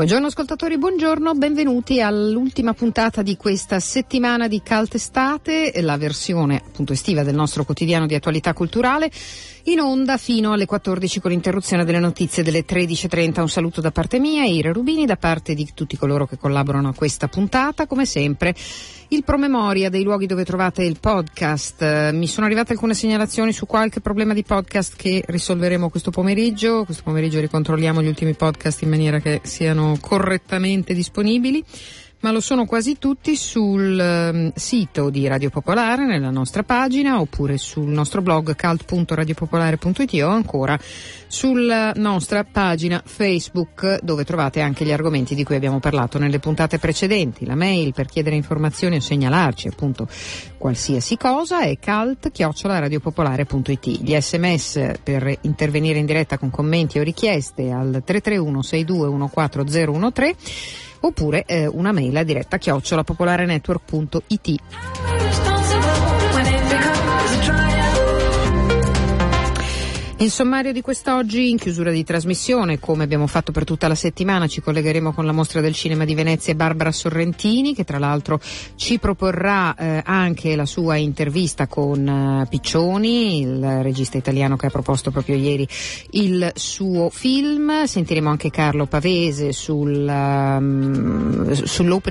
Buongiorno ascoltatori, buongiorno, benvenuti all'ultima puntata di questa settimana di Caltestate, la versione appunto estiva del nostro quotidiano di attualità culturale, in onda fino alle 14 con l'interruzione delle notizie delle 13.30. Un saluto da parte mia, Ira Rubini, da parte di tutti coloro che collaborano a questa puntata, come sempre. Il promemoria dei luoghi dove trovate il podcast. Mi sono arrivate alcune segnalazioni su qualche problema di podcast che risolveremo questo pomeriggio. Questo pomeriggio ricontrolliamo gli ultimi podcast in maniera che siano correttamente disponibili, ma lo sono quasi tutti sul sito di Radio Popolare, nella nostra pagina, oppure sul nostro blog cult.radiopopolare.it o ancora sulla nostra pagina Facebook, dove trovate anche gli argomenti di cui abbiamo parlato nelle puntate precedenti. La mail per chiedere informazioni o segnalarci appunto qualsiasi cosa è cult@radiopopolare.it. Gli SMS per intervenire in diretta con commenti o richieste al 331 62 14013, oppure una mail a diretta @popolarenetwork.it. In sommario di quest'oggi, in chiusura di trasmissione, come abbiamo fatto per tutta la settimana, ci collegheremo con la mostra del cinema di Venezia e Barbara Sorrentini, che tra l'altro ci proporrà anche la sua intervista con Piccioni, il regista italiano che ha proposto proprio ieri il suo film. Sentiremo anche Carlo Pavese sull'Open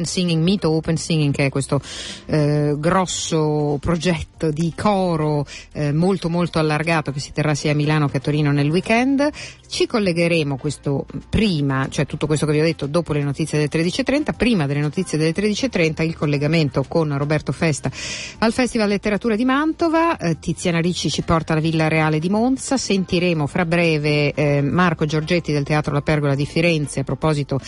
Singing Meet, Open Singing, che è questo grosso progetto di coro molto molto allargato che si terrà sia a Milano che a Torino nel weekend. Ci collegheremo questo prima, cioè tutto questo che vi ho detto dopo le notizie delle 13.30, prima delle notizie delle 13.30 il collegamento con Roberto Festa al Festival Letteratura di Mantova. Tiziana Ricci ci porta alla Villa Reale di Monza. Sentiremo fra breve Marco Giorgetti del Teatro La Pergola di Firenze a proposito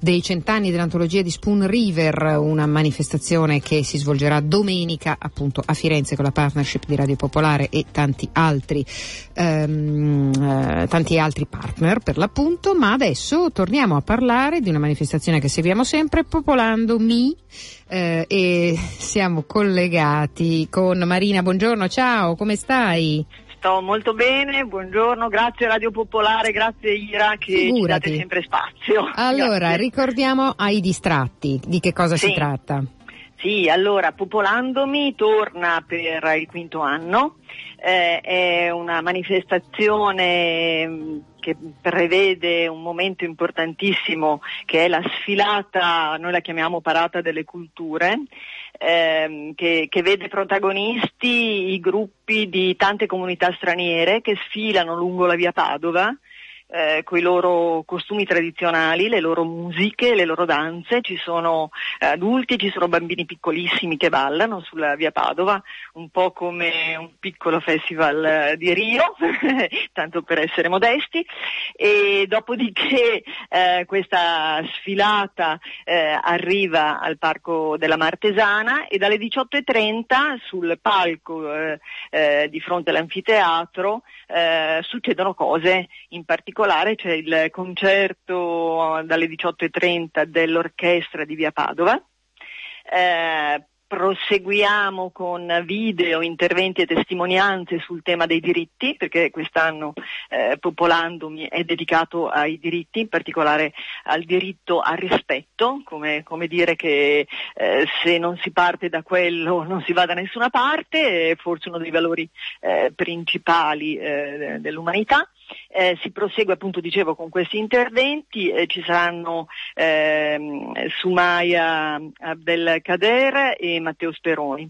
dei 100 anni dell'antologia di Spoon River, una manifestazione che si svolgerà domenica appunto a Firenze con la partnership di Radio Popolare e tanti altri partner per l'appunto. Ma adesso torniamo a parlare di una manifestazione che seguiamo sempre, Popolandomi, e siamo collegati con Marina. Buongiorno, ciao, come stai? Sto molto bene, buongiorno, grazie Radio Popolare, grazie Ira che ci date sempre spazio. Allora, ricordiamo ai distratti di che cosa si tratta. Sì, allora Popolandomi torna per il quinto anno, è una manifestazione che prevede un momento importantissimo che è la sfilata, noi la chiamiamo Parata delle Culture, che vede protagonisti i gruppi di tante comunità straniere che sfilano lungo la via Padova coi loro costumi tradizionali, le loro musiche, le loro danze. Ci sono adulti, ci sono bambini piccolissimi che ballano sulla via Padova, un po' come un piccolo festival di Rio tanto per essere modesti. E dopodiché questa sfilata arriva al Parco della Martesana e dalle 18.30 sul palco di fronte all'anfiteatro succedono cose. In particolare c'è il concerto dalle 18.30 dell'orchestra di Via Padova, Proseguiamo con video, interventi e testimonianze sul tema dei diritti, perché quest'anno Popolandomi è dedicato ai diritti, in particolare al diritto al rispetto, come dire che se non si parte da quello non si va da nessuna parte, è forse uno dei valori principali dell'umanità. Si prosegue, appunto, dicevo, con questi interventi, ci saranno Sumaya Abdel Cadere e Matteo Speroni,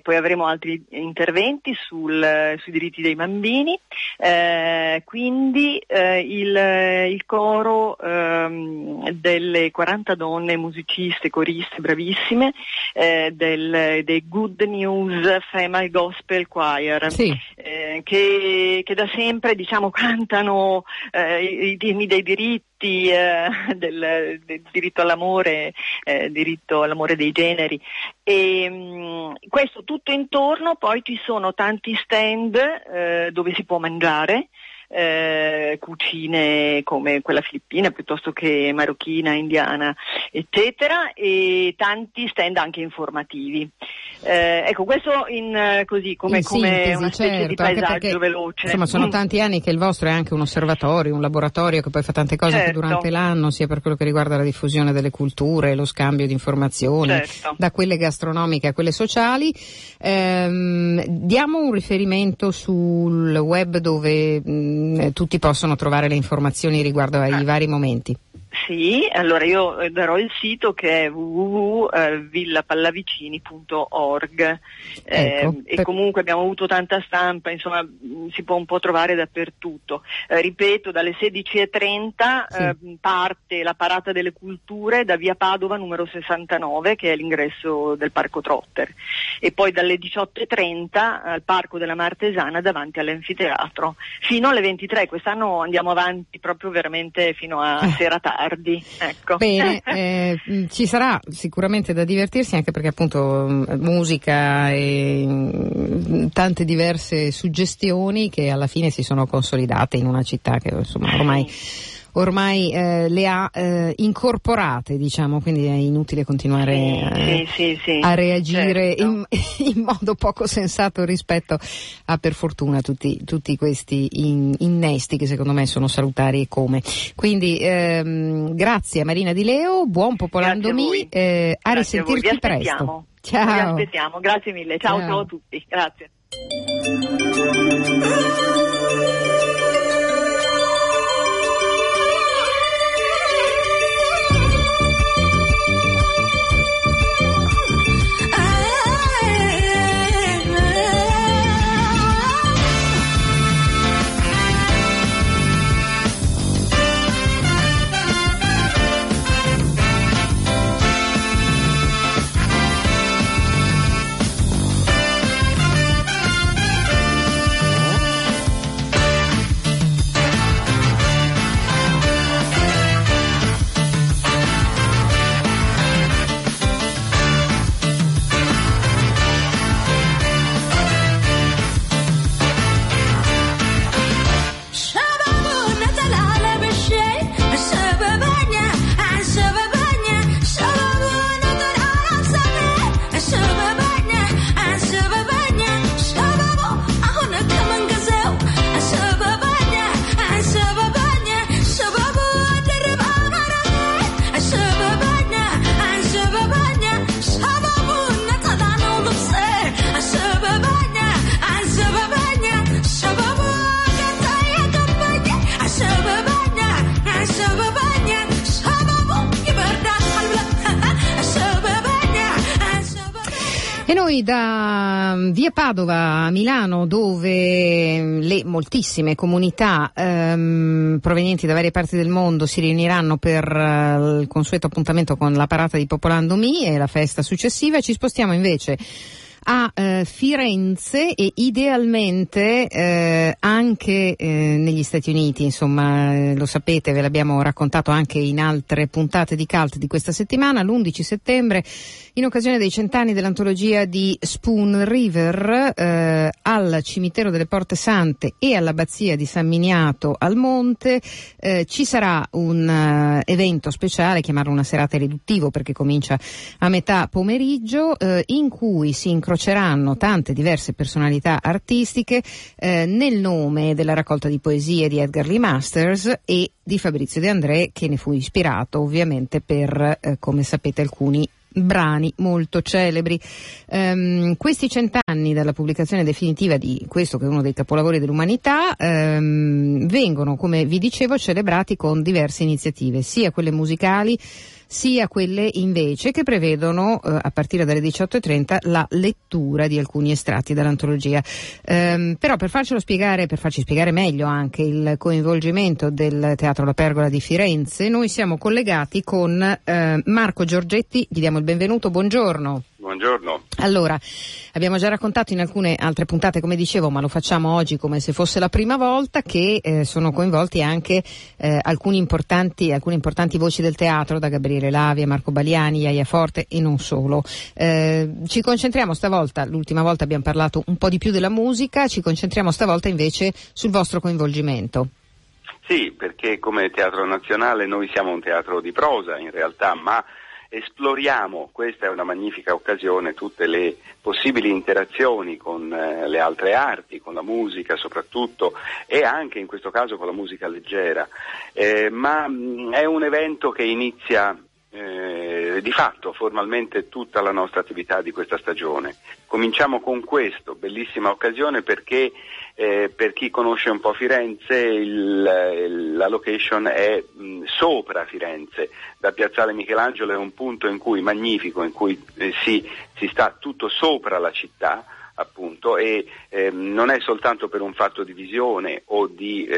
poi avremo altri interventi sui diritti dei bambini, quindi il coro delle 40 donne musiciste, coriste, bravissime, dei Good News Female Gospel Choir, sì. Che da sempre, diciamo, cantano i temi dei diritti, del diritto all'amore, diritto all'amore dei generi, e questo tutto intorno. Poi ci sono tanti stand dove si può mangiare, cucine come quella filippina piuttosto che marocchina, indiana, eccetera, e tanti stand anche informativi. Ecco, questo così come una specie, certo, di paesaggio perché, veloce. Insomma, sono tanti anni che il vostro è anche un osservatorio, un laboratorio che poi fa tante cose, certo, anche durante l'anno, sia per quello che riguarda la diffusione delle culture, lo scambio di informazioni, certo, da quelle gastronomiche a quelle sociali. Diamo un riferimento sul web dove tutti possono trovare le informazioni riguardo ai vari momenti. Sì, allora io darò il sito, che è www.villapallavicini.org, ecco, e comunque abbiamo avuto tanta stampa, insomma si può un po' trovare dappertutto. Ripeto, dalle 16:30 sì, parte la parata delle culture da via Padova numero 69, che è l'ingresso del Parco Trotter, e poi dalle 18:30 al Parco della Martesana davanti all'anfiteatro fino alle 23. Quest'anno andiamo avanti proprio veramente fino a sera tardi, ecco. Bene, ci sarà sicuramente da divertirsi, anche perché appunto musica e tante diverse suggestioni che alla fine si sono consolidate in una città che insomma ormai le ha incorporate, diciamo, quindi è inutile continuare a reagire, certo, in modo poco sensato rispetto a, per fortuna, tutti questi innesti che secondo me sono salutari e come. Quindi grazie a Marina Di Leo, buon Popolandomi, a risentirti a presto. Ciao. Vi aspettiamo, grazie mille, ciao a tutti, grazie. E noi da via Padova a Milano, dove le moltissime comunità provenienti da varie parti del mondo si riuniranno per il consueto appuntamento con la parata di Popolandomi e la festa successiva, ci spostiamo invece a Firenze e idealmente anche negli Stati Uniti, insomma, lo sapete, ve l'abbiamo raccontato anche in altre puntate di Cult di questa settimana. L'11 settembre, in occasione dei 100 anni dell'antologia di Spoon River, al cimitero delle Porte Sante e all'abbazia di San Miniato al Monte ci sarà un evento speciale, chiamarlo una serata riduttivo perché comincia a metà pomeriggio, in cui si incroceranno tante diverse personalità artistiche nel nome della raccolta di poesie di Edgar Lee Masters e di Fabrizio De André, che ne fu ispirato ovviamente per, come sapete, alcuni brani molto celebri. Questi 100 anni dalla pubblicazione definitiva di questo, che è uno dei capolavori dell'umanità, vengono, come vi dicevo, celebrati con diverse iniziative, sia quelle musicali sia quelle invece che prevedono, a partire dalle 18.30, la lettura di alcuni estratti dall'antologia. Però per farci spiegare meglio anche il coinvolgimento del Teatro La Pergola di Firenze, noi siamo collegati con Marco Giorgetti, gli diamo il benvenuto, buongiorno. Buongiorno. Allora, abbiamo già raccontato in alcune altre puntate, come dicevo, ma lo facciamo oggi come se fosse la prima volta, che sono coinvolti anche alcune importanti voci del teatro, da Gabriele Lavia, Marco Baliani, Iaia Forte e non solo. Ci concentriamo stavolta, l'ultima volta abbiamo parlato un po' di più della musica, ci concentriamo stavolta invece sul vostro coinvolgimento. Sì, perché come Teatro Nazionale noi siamo un teatro di prosa in realtà, ma esploriamo, questa è una magnifica occasione, tutte le possibili interazioni con le altre arti, con la musica soprattutto, e anche in questo caso con la musica leggera, ma è un evento che inizia di fatto formalmente tutta la nostra attività di questa stagione. Cominciamo con questo, bellissima occasione, perché per chi conosce un po' Firenze la location è sopra Firenze, da Piazzale Michelangelo è un punto magnifico in cui si sta tutto sopra la città, appunto, e non è soltanto per un fatto di visione o di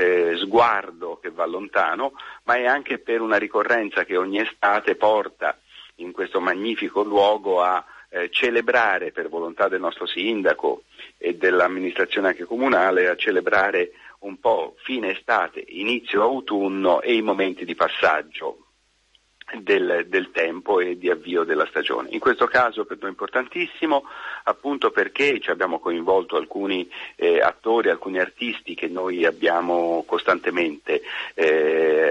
sguardo che va lontano, ma è anche per una ricorrenza che ogni estate porta in questo magnifico luogo a celebrare, per volontà del nostro sindaco e dell'amministrazione anche comunale, a celebrare un po' fine estate, inizio autunno e i momenti di passaggio del tempo e di avvio della stagione. In questo caso per noi importantissimo, appunto, perché ci abbiamo coinvolto alcuni attori, alcuni artisti che noi abbiamo costantemente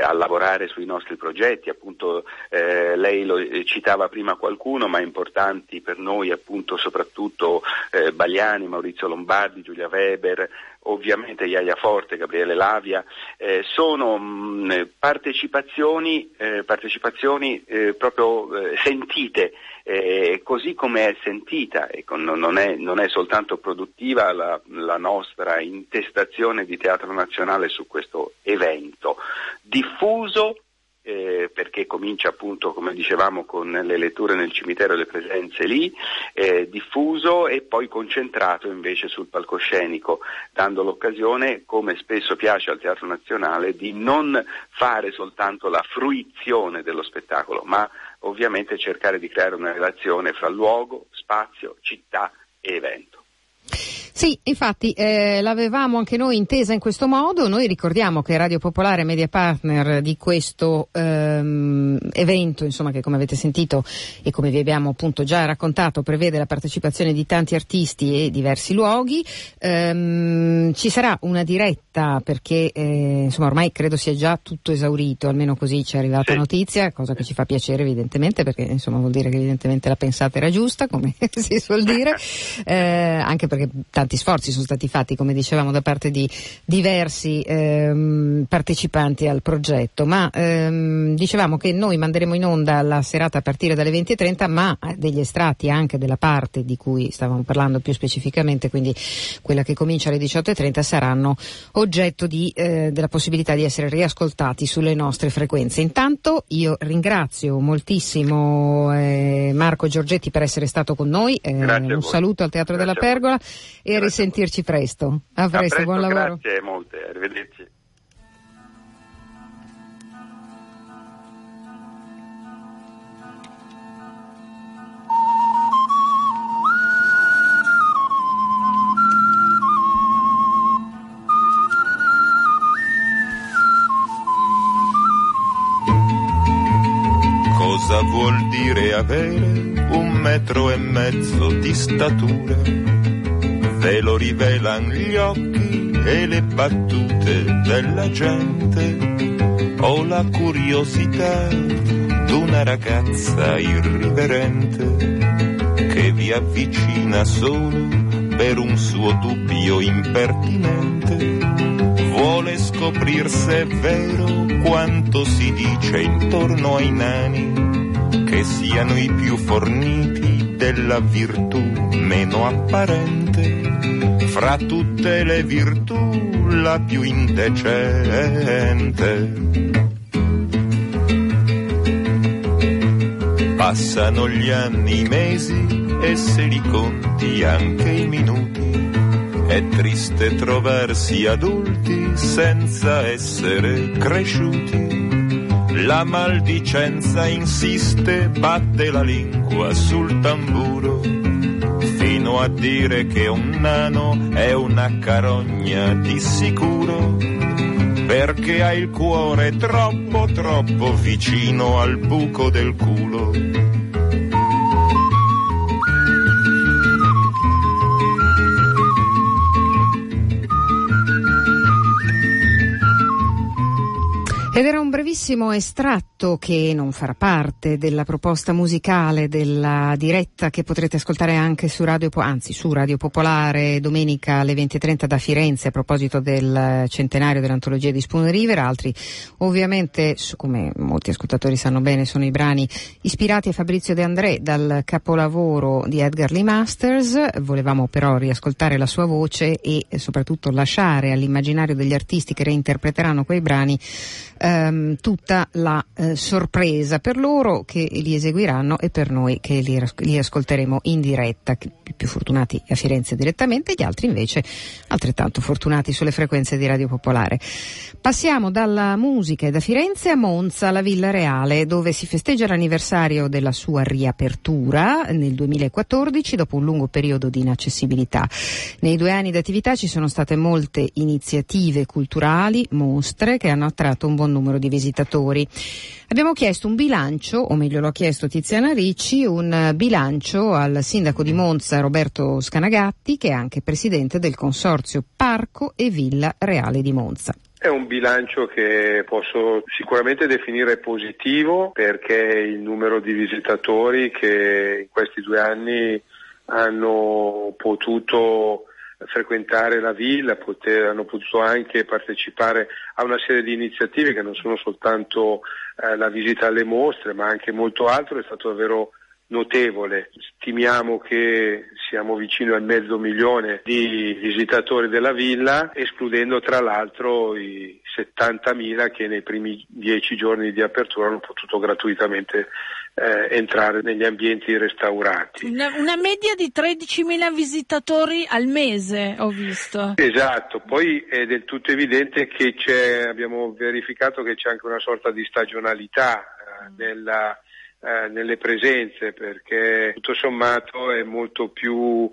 a lavorare sui nostri progetti, appunto, lei lo citava prima qualcuno, ma importanti per noi appunto soprattutto Baliani, Maurizio Lombardi, Giulia Weber, ovviamente Iaia Forte, Gabriele Lavia, sono partecipazioni proprio sentite, così come è sentita, e non è soltanto produttiva la nostra intestazione di Teatro Nazionale su questo evento diffuso, perché comincia appunto, come dicevamo, con le letture nel cimitero e le presenze lì, diffuso e poi concentrato invece sul palcoscenico, dando l'occasione, come spesso piace al Teatro Nazionale, di non fare soltanto la fruizione dello spettacolo, ma ovviamente cercare di creare una relazione fra luogo, spazio, città e evento. Sì, infatti l'avevamo anche noi intesa in questo modo. Noi ricordiamo che Radio Popolare è media partner di questo evento, insomma, che, come avete sentito e come vi abbiamo appunto già raccontato, prevede la partecipazione di tanti artisti e diversi luoghi. Ci sarà una diretta perché insomma ormai credo sia già tutto esaurito, almeno così ci è arrivata notizia, cosa che ci fa piacere evidentemente, perché insomma vuol dire che evidentemente la pensata era giusta, come si suol dire, anche perché tanti sforzi sono stati fatti, come dicevamo, da parte di diversi partecipanti al progetto, ma dicevamo che noi manderemo in onda la serata a partire dalle 20.30, ma degli estratti anche della parte di cui stavamo parlando più specificamente, quindi quella che comincia alle 18.30, saranno oggetto della possibilità di essere riascoltati sulle nostre frequenze. Intanto io ringrazio moltissimo Marco Giorgetti per essere stato con noi, un saluto al Teatro della Pergola e a risentirci presto. A presto, buon lavoro. Grazie molte, arrivederci. Cosa vuol dire avere 1,5 metri di statura? Ve lo rivelan gli occhi e le battute della gente. Ho la curiosità d'una ragazza irriverente che vi avvicina solo per un suo dubbio impertinente. Vuole scoprir se è vero quanto si dice intorno ai nani, che siano i più forniti della virtù meno apparente, fra tutte le virtù la più indecente. Passano gli anni, i mesi e se li conti anche i minuti. È triste trovarsi adulti senza essere cresciuti. La maldicenza insiste, batte la lingua sul tamburo, fino a dire che un nano è una carogna di sicuro, perché ha il cuore troppo, troppo vicino al buco del culo. Ed era un brevissimo estratto che non farà parte della proposta musicale della diretta che potrete ascoltare anche su Radio Popolare domenica alle 20:30 da Firenze a proposito del centenario dell'antologia di Spoon River. Altri ovviamente, come molti ascoltatori sanno bene, sono i brani ispirati a Fabrizio De André dal capolavoro di Edgar Lee Masters. Volevamo però riascoltare la sua voce e soprattutto lasciare all'immaginario degli artisti che reinterpreteranno quei brani tutta la sorpresa per loro che li eseguiranno e per noi che li ascolteremo in diretta, i più fortunati a Firenze direttamente, gli altri invece altrettanto fortunati sulle frequenze di Radio Popolare. Passiamo dalla musica e da Firenze a Monza, alla Villa Reale, dove si festeggia l'anniversario della sua riapertura nel 2014 dopo un lungo periodo di inaccessibilità. Nei 2 anni di attività ci sono state molte iniziative culturali, mostre che hanno attratto un buon numero di visitatori. Abbiamo chiesto un bilancio, o meglio l'ho chiesto Tiziana Ricci, un bilancio al sindaco di Monza Roberto Scanagatti, che è anche presidente del consorzio Parco e Villa Reale di Monza. È un bilancio che posso sicuramente definire positivo, perché il numero di visitatori che in questi 2 anni hanno potuto frequentare la villa, hanno potuto anche partecipare a una serie di iniziative che non sono soltanto la visita alle mostre, ma anche molto altro, è stato davvero notevole. Stimiamo che siamo vicino al 500.000 di visitatori della villa, escludendo tra l'altro i 70.000 che nei primi 10 giorni di apertura hanno potuto gratuitamente entrare negli ambienti restaurati. Una media di 13.000 visitatori al mese ho visto. Esatto, poi è del tutto evidente che abbiamo verificato che c'è anche una sorta di stagionalità nelle presenze, perché tutto sommato è molto più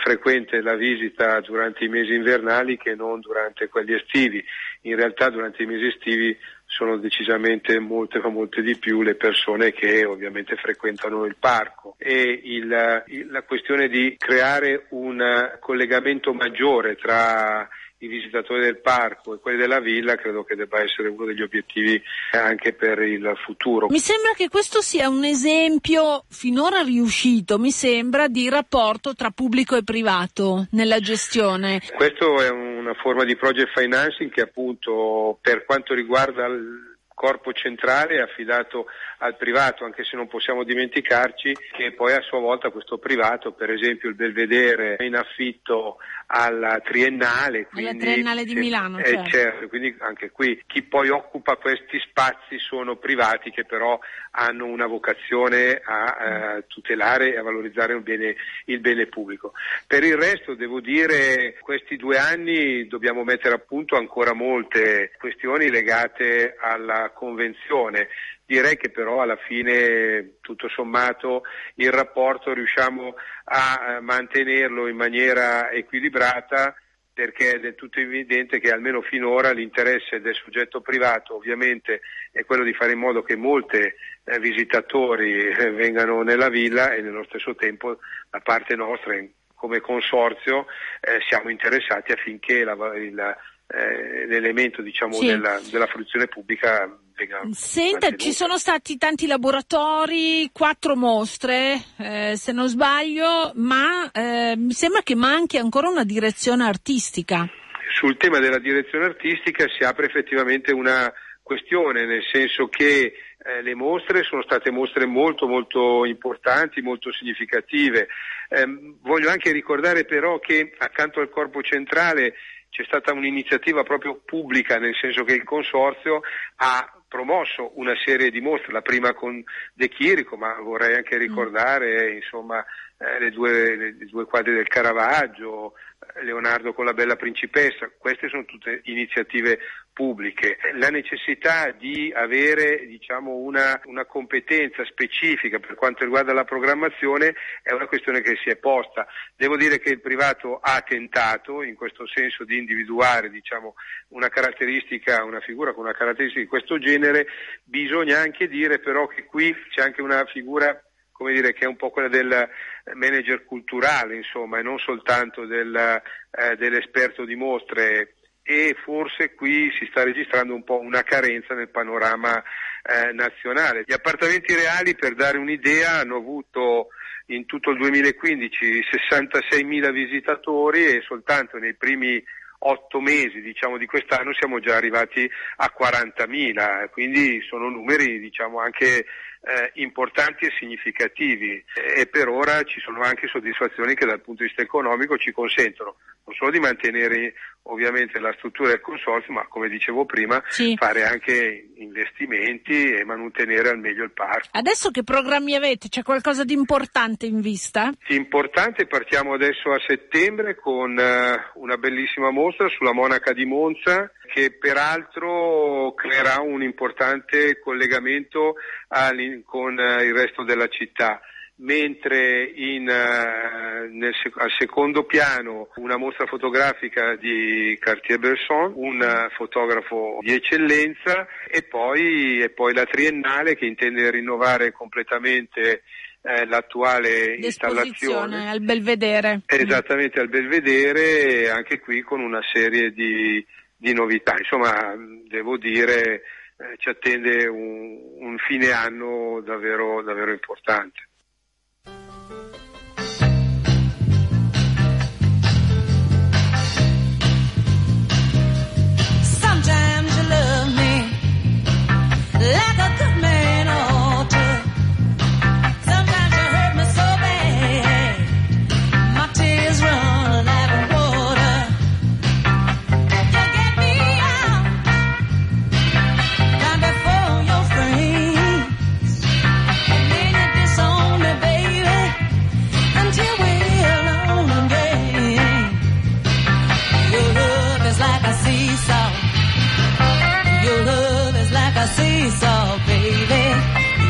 frequente la visita durante i mesi invernali che non durante quelli estivi. In realtà durante i mesi estivi sono decisamente molte di più le persone che ovviamente frequentano il parco, e la questione di creare un collegamento maggiore tra i visitatori del parco e quelli della villa credo che debba essere uno degli obiettivi anche per il futuro. Mi sembra che questo sia un esempio finora riuscito, mi sembra, di rapporto tra pubblico e privato nella gestione. Questo è una forma di project financing che appunto per quanto riguarda il corpo centrale è affidato al privato, anche se non possiamo dimenticarci che poi a sua volta questo privato, per esempio il Belvedere, è in affitto alla Triennale, quindi alla Triennale di Milano, certo, quindi anche qui chi poi occupa questi spazi sono privati che però hanno una vocazione a tutelare e a valorizzare il bene pubblico. Per il resto devo dire questi 2 anni dobbiamo mettere a punto ancora molte questioni legate alla convenzione. Direi che però alla fine tutto sommato il rapporto riusciamo a mantenerlo in maniera equilibrata, perché è del tutto evidente che almeno finora l'interesse del soggetto privato ovviamente è quello di fare in modo che molte visitatori vengano nella villa, e nello stesso tempo la parte nostra come consorzio siamo interessati affinché l'elemento della fruizione pubblica venga. Senta, ci sono stati tanti laboratori, 4 mostre se non sbaglio, ma mi sembra che manchi ancora una direzione artistica. Sul tema della direzione artistica si apre effettivamente una questione, nel senso che le mostre sono state mostre molto molto importanti, molto significative. Voglio anche ricordare però che accanto al corpo centrale c'è stata un'iniziativa proprio pubblica, nel senso che il Consorzio ha promosso una serie di mostre, la prima con De Chirico, ma vorrei anche ricordare le due quadri del Caravaggio, Leonardo con la Bella Principessa. Queste sono tutte iniziative pubbliche. La necessità di avere una competenza specifica per quanto riguarda la programmazione è una questione che si è posta. Devo dire che il privato ha tentato in questo senso di individuare una figura con una caratteristica di questo genere. Bisogna anche dire però che qui c'è anche una figura, come dire, che è un po' quella del manager culturale, insomma, e non soltanto dell'esperto di mostre, e forse qui si sta registrando un po' una carenza nel panorama nazionale. Gli appartamenti reali, per dare un'idea, hanno avuto in tutto il 2015 66.000 visitatori, e soltanto nei primi 8 mesi di quest'anno siamo già arrivati a 40.000, quindi sono numeri anche importanti e significativi, e per ora ci sono anche soddisfazioni che dal punto di vista economico ci consentono non solo di mantenere ovviamente la struttura del consorzio, ma come dicevo prima fare anche investimenti e mantenere al meglio il parco. Adesso che programmi avete? C'è qualcosa di importante in vista? Sì, importante, partiamo adesso a settembre con una bellissima mostra sulla monaca di Monza, che peraltro creerà un importante collegamento con il resto della città, mentre al secondo piano una mostra fotografica di Cartier-Bresson, un fotografo di eccellenza, e poi la Triennale, che intende rinnovare completamente l'attuale installazione al Belvedere. Esattamente, al Belvedere, anche qui con una serie di novità. Insomma, devo dire, ci attende un fine anno davvero, davvero importante. Sometimes you love me like a good man ought to. Sometimes you hurt me so bad, my tears run like water. You get me out right before your friends, and then you disown me, baby, until we're alone again. Your love is like a seesaw. Your love is like a seesaw, baby.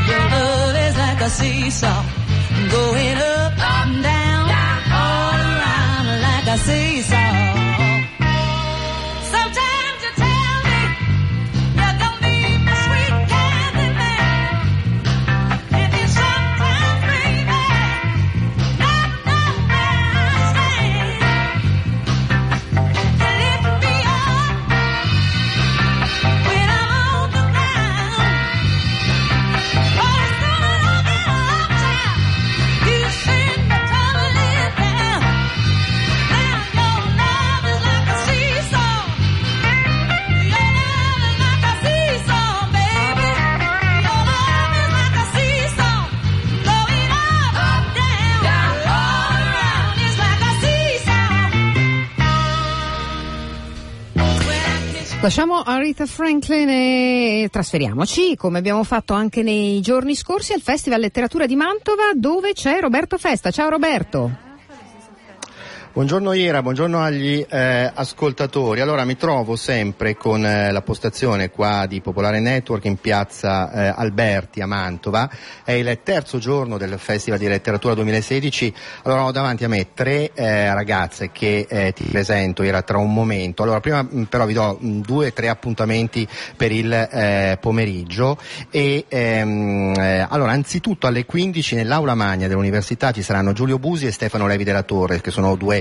Your love is like a seesaw, going up and down, all around like a seesaw. Sometimes you tell me you're gonna be my sweet Candyman, and then sometimes, baby, nothing I stand. You lift me up when I'm on the ground. Oh, it's gonna love me uptown. You send me tumbling down. Now your love is like a seesaw. Your love is like a seesaw, baby. Your love is like a seesaw, going up, down, all around. It's like a seesaw. When I kiss you. Lasciamo Aretha Franklin e trasferiamoci, come abbiamo fatto anche nei giorni scorsi, al Festival Letteratura di Mantova, dove c'è Roberto Festa. Ciao Roberto. Buongiorno Ira, buongiorno agli ascoltatori. Allora, mi trovo sempre con la postazione qua di Popolare Network in piazza Alberti a Mantova. È il terzo giorno del Festival di Letteratura 2016. Allora, ho davanti a me tre ragazze che ti presento, Ira, tra un momento. Allora, prima però vi do due o tre appuntamenti per il pomeriggio. E allora, anzitutto alle 15 nell'aula magna dell'università ci saranno Giulio Busi e Stefano Levi della Torre, che sono due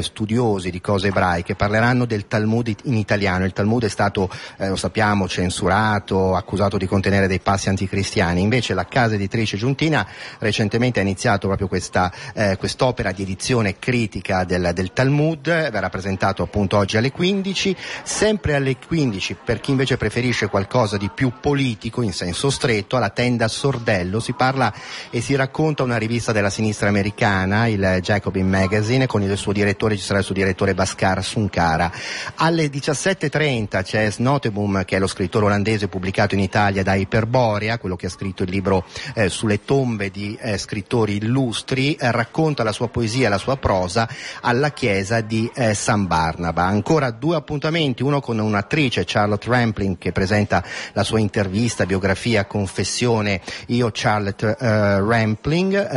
studiosi di cose ebraiche. Parleranno del Talmud in italiano. Il Talmud è stato, lo sappiamo, censurato, accusato di contenere dei passi anticristiani. Invece la casa editrice Giuntina recentemente ha iniziato proprio questa quest'opera di edizione critica del Talmud. Verrà presentato appunto oggi alle 15. Sempre alle 15, per chi invece preferisce qualcosa di più politico in senso stretto, alla tenda Sordello si parla e si racconta una rivista della sinistra americana, il Jacobin Magazine. Con il suo direttore ci sarà il suo direttore Bhaskar Sunkara. Alle 17.30 c'è Snoteboom, che è lo scrittore olandese pubblicato in Italia da Iperborea, quello che ha scritto il libro sulle tombe di scrittori illustri. Racconta la sua poesia e la sua prosa alla chiesa di San Barnaba. Ancora due appuntamenti, uno con un'attrice, Charlotte Rampling, che presenta la sua intervista, biografia, confessione Io Charlotte Rampling,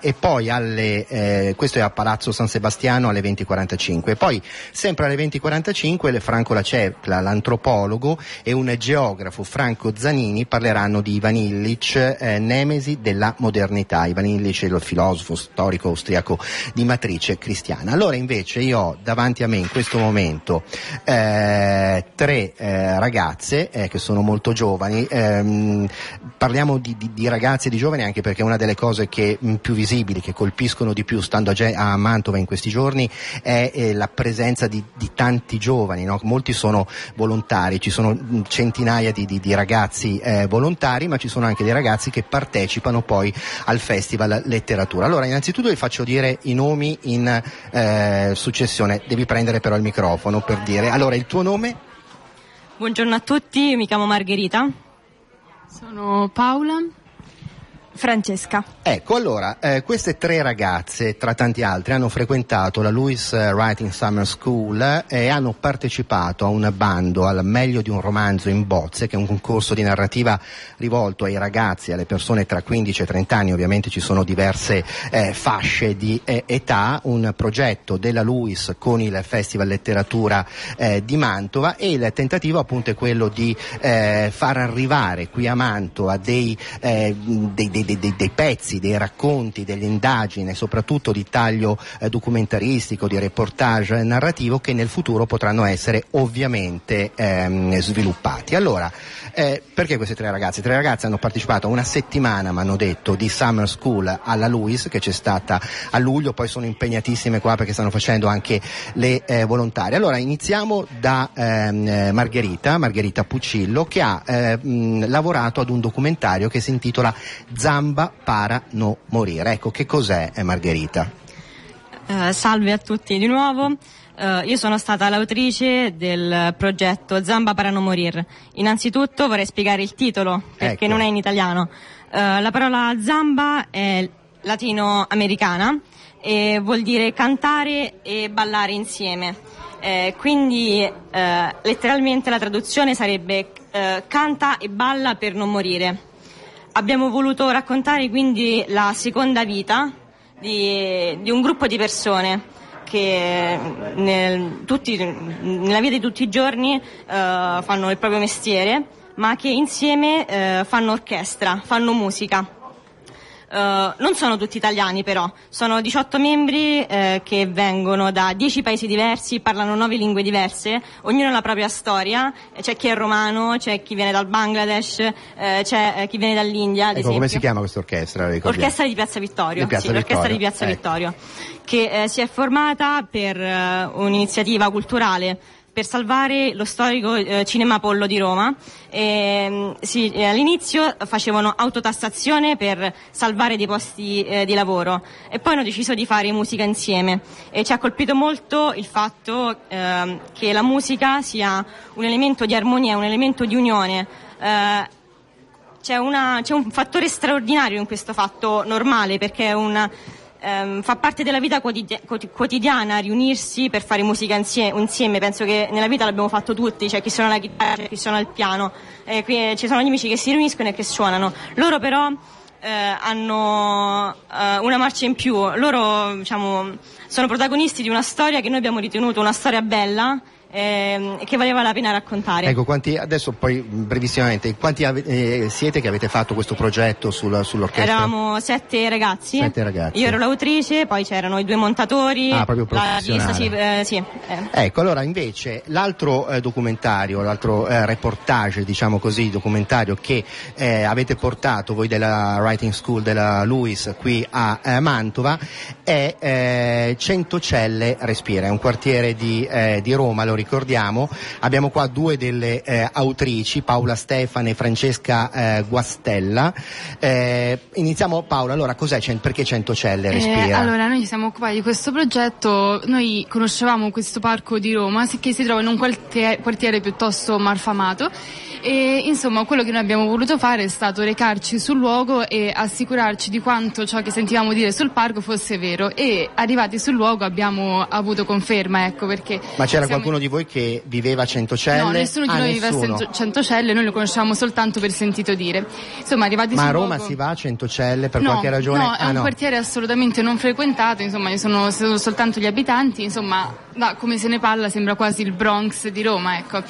e poi alle questo è a Palazzo San Sebastiano alle 20.45. E poi sempre alle 20.45 Franco Lacercla, l'antropologo, e un geografo, Franco Zanini, parleranno di Ivan Illich, Nemesi della modernità. Ivan Illich è il filosofo storico austriaco di matrice cristiana. Allora invece io ho davanti a me in questo momento tre ragazze che sono molto giovani. Parliamo di ragazze e di giovani anche perché una delle cose che più visibili, che colpiscono di più stando a Mantova in questi giorni, è la presenza di tanti giovani, no? Molti sono volontari, ci sono centinaia di ragazzi volontari, ma ci sono anche dei ragazzi che partecipano poi al Festival Letteratura. Allora, innanzitutto vi faccio dire i nomi in successione, devi prendere però il microfono per dire. Allora, il tuo nome? Buongiorno a tutti, mi chiamo Margherita. Sono Paola. Francesca. Ecco, allora, queste tre ragazze, tra tanti altri, hanno frequentato la LUISS Writing Summer School e hanno partecipato a un bando al meglio di un romanzo in bozze, che è un concorso di narrativa rivolto ai ragazzi, alle persone tra 15 e 30 anni. Ovviamente ci sono diverse fasce di età, un progetto della LUISS con il Festival Letteratura di Mantova, e il tentativo appunto è quello di far arrivare qui a Mantova dei pezzi, dei racconti, dell'indagine, soprattutto di taglio documentaristico, di reportage narrativo, che nel futuro potranno essere ovviamente sviluppati. Allora, perché queste tre ragazze? Tre ragazze hanno partecipato a una settimana, mi hanno detto, di Summer School alla LUISS, che c'è stata a luglio, poi sono impegnatissime qua perché stanno facendo anche le volontarie. Allora, iniziamo da Margherita Pucillo, che ha lavorato ad un documentario che si intitola Zamba para no morire. Ecco, che cos'è, Margherita? Salve a tutti di nuovo. Io sono stata l'autrice del progetto Zamba para no morire. Innanzitutto vorrei spiegare il titolo, perché non è in italiano. La parola zamba è latinoamericana e vuol dire cantare e ballare insieme. Quindi letteralmente la traduzione sarebbe canta e balla per non morire. Abbiamo voluto raccontare quindi la seconda vita di un gruppo di persone che nella vita di tutti i giorni fanno il proprio mestiere, ma che insieme fanno orchestra, fanno musica. Non sono tutti italiani però, sono 18 membri che vengono da 10 paesi diversi, parlano 9 lingue diverse, ognuno ha la propria storia. C'è chi è romano, c'è chi viene dal Bangladesh, c'è chi viene dall'India, ad esempio. Come si chiama questa orchestra? Orchestra di Piazza Vittorio, l'orchestra di Piazza Vittorio, che si è formata per un'iniziativa culturale per salvare lo storico Cinema Apollo di Roma. All'inizio facevano autotassazione per salvare dei posti di lavoro, e poi hanno deciso di fare musica insieme, e ci ha colpito molto il fatto che la musica sia un elemento di armonia, un elemento di unione. C'è un fattore straordinario in questo fatto normale, perché è una fa parte della vita quotidiana riunirsi per fare musica insieme. Penso che nella vita l'abbiamo fatto tutti, c'è chi suona la chitarra, c'è chi suona il piano, qui ci sono gli amici che si riuniscono e che suonano. Loro però hanno una marcia in più, loro diciamo sono protagonisti di una storia che noi abbiamo ritenuto una storia bella, che valeva la pena raccontare. Ecco, quanti, adesso poi brevissimamente, quanti siete che avete fatto questo progetto sull'orchestra? Eravamo 7 ragazzi. 7 ragazzi. Io ero l'autrice, poi c'erano i 2 montatori. Ah, proprio professionale. Ecco, allora invece l'altro documentario, l'altro reportage, diciamo così, documentario che avete portato voi della Writing School della LUISS qui a Mantova è Centocelle Respira, è un quartiere di Roma, lo ricordiamo. Abbiamo qua 2 delle autrici, Paola Stefani e Francesca Guastella. Iniziamo, Paola, allora cos'è, perché Centocelle Respira? Allora, noi ci siamo occupati di questo progetto. Noi conoscevamo questo parco di Roma che si trova in un quartiere piuttosto malfamato e insomma quello che noi abbiamo voluto fare è stato recarci sul luogo e assicurarci di quanto ciò che sentivamo dire sul parco fosse vero, e arrivati sul luogo abbiamo avuto conferma, ecco perché. Ma c'era qualcuno di voi che viveva a Centocelle? No, nessuno di noi viveva a Centocelle, noi lo conoscevamo soltanto per sentito dire. Insomma, arrivati a Roma si va a Centocelle per qualche ragione? No, è un quartiere assolutamente non frequentato, insomma, ci sono soltanto gli abitanti, insomma, come se ne parla sembra quasi il Bronx di Roma, ecco.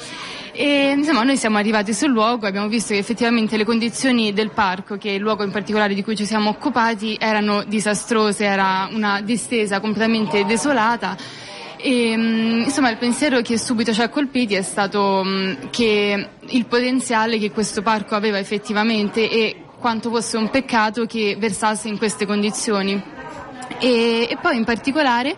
E insomma noi siamo arrivati sul luogo, abbiamo visto che effettivamente le condizioni del parco, che è il luogo in particolare di cui ci siamo occupati, erano disastrose, era una distesa completamente desolata. E, insomma, il pensiero che subito ci ha colpiti è stato che il potenziale che questo parco aveva effettivamente e quanto fosse un peccato che versasse in queste condizioni. E poi in particolare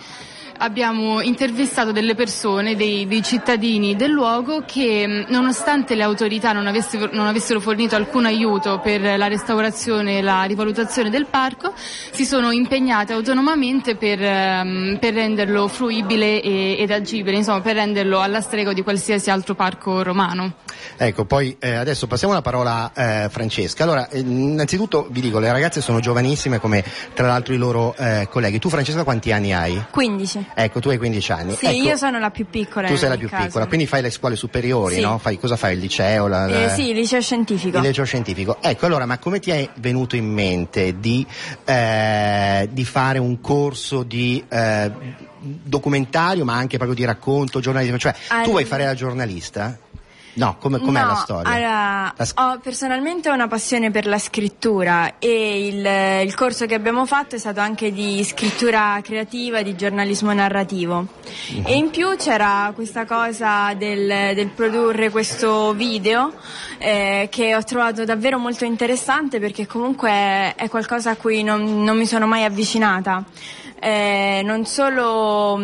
abbiamo intervistato delle persone, dei cittadini del luogo che, nonostante le autorità non avessero fornito alcun aiuto per la restaurazione e la rivalutazione del parco, si sono impegnate autonomamente per renderlo fruibile ed agibile, insomma per renderlo alla stregua di qualsiasi altro parco romano. Ecco, poi adesso passiamo la parola a Francesca. Allora, innanzitutto vi dico, le ragazze sono giovanissime, come tra l'altro i loro colleghi. Tu, Francesca, quanti anni hai? 15. Ecco, tu hai 15 anni. Sì, ecco, io sono la più piccola. Tu sei la più piccola, quindi fai le scuole superiori, sì. No? Cosa fai? Il liceo? Sì, il liceo scientifico. Ecco, allora, ma come ti è venuto in mente di fare un corso di documentario, ma anche proprio di racconto, giornalismo? Cioè, tu vuoi fare la giornalista? No, com'è la storia? Allora, personalmente ho una passione per la scrittura e il corso che abbiamo fatto è stato anche di scrittura creativa, di giornalismo narrativo. Mm-hmm. E in più c'era questa cosa del produrre questo video che ho trovato davvero molto interessante, perché comunque è qualcosa a cui non mi sono mai avvicinata. Non solo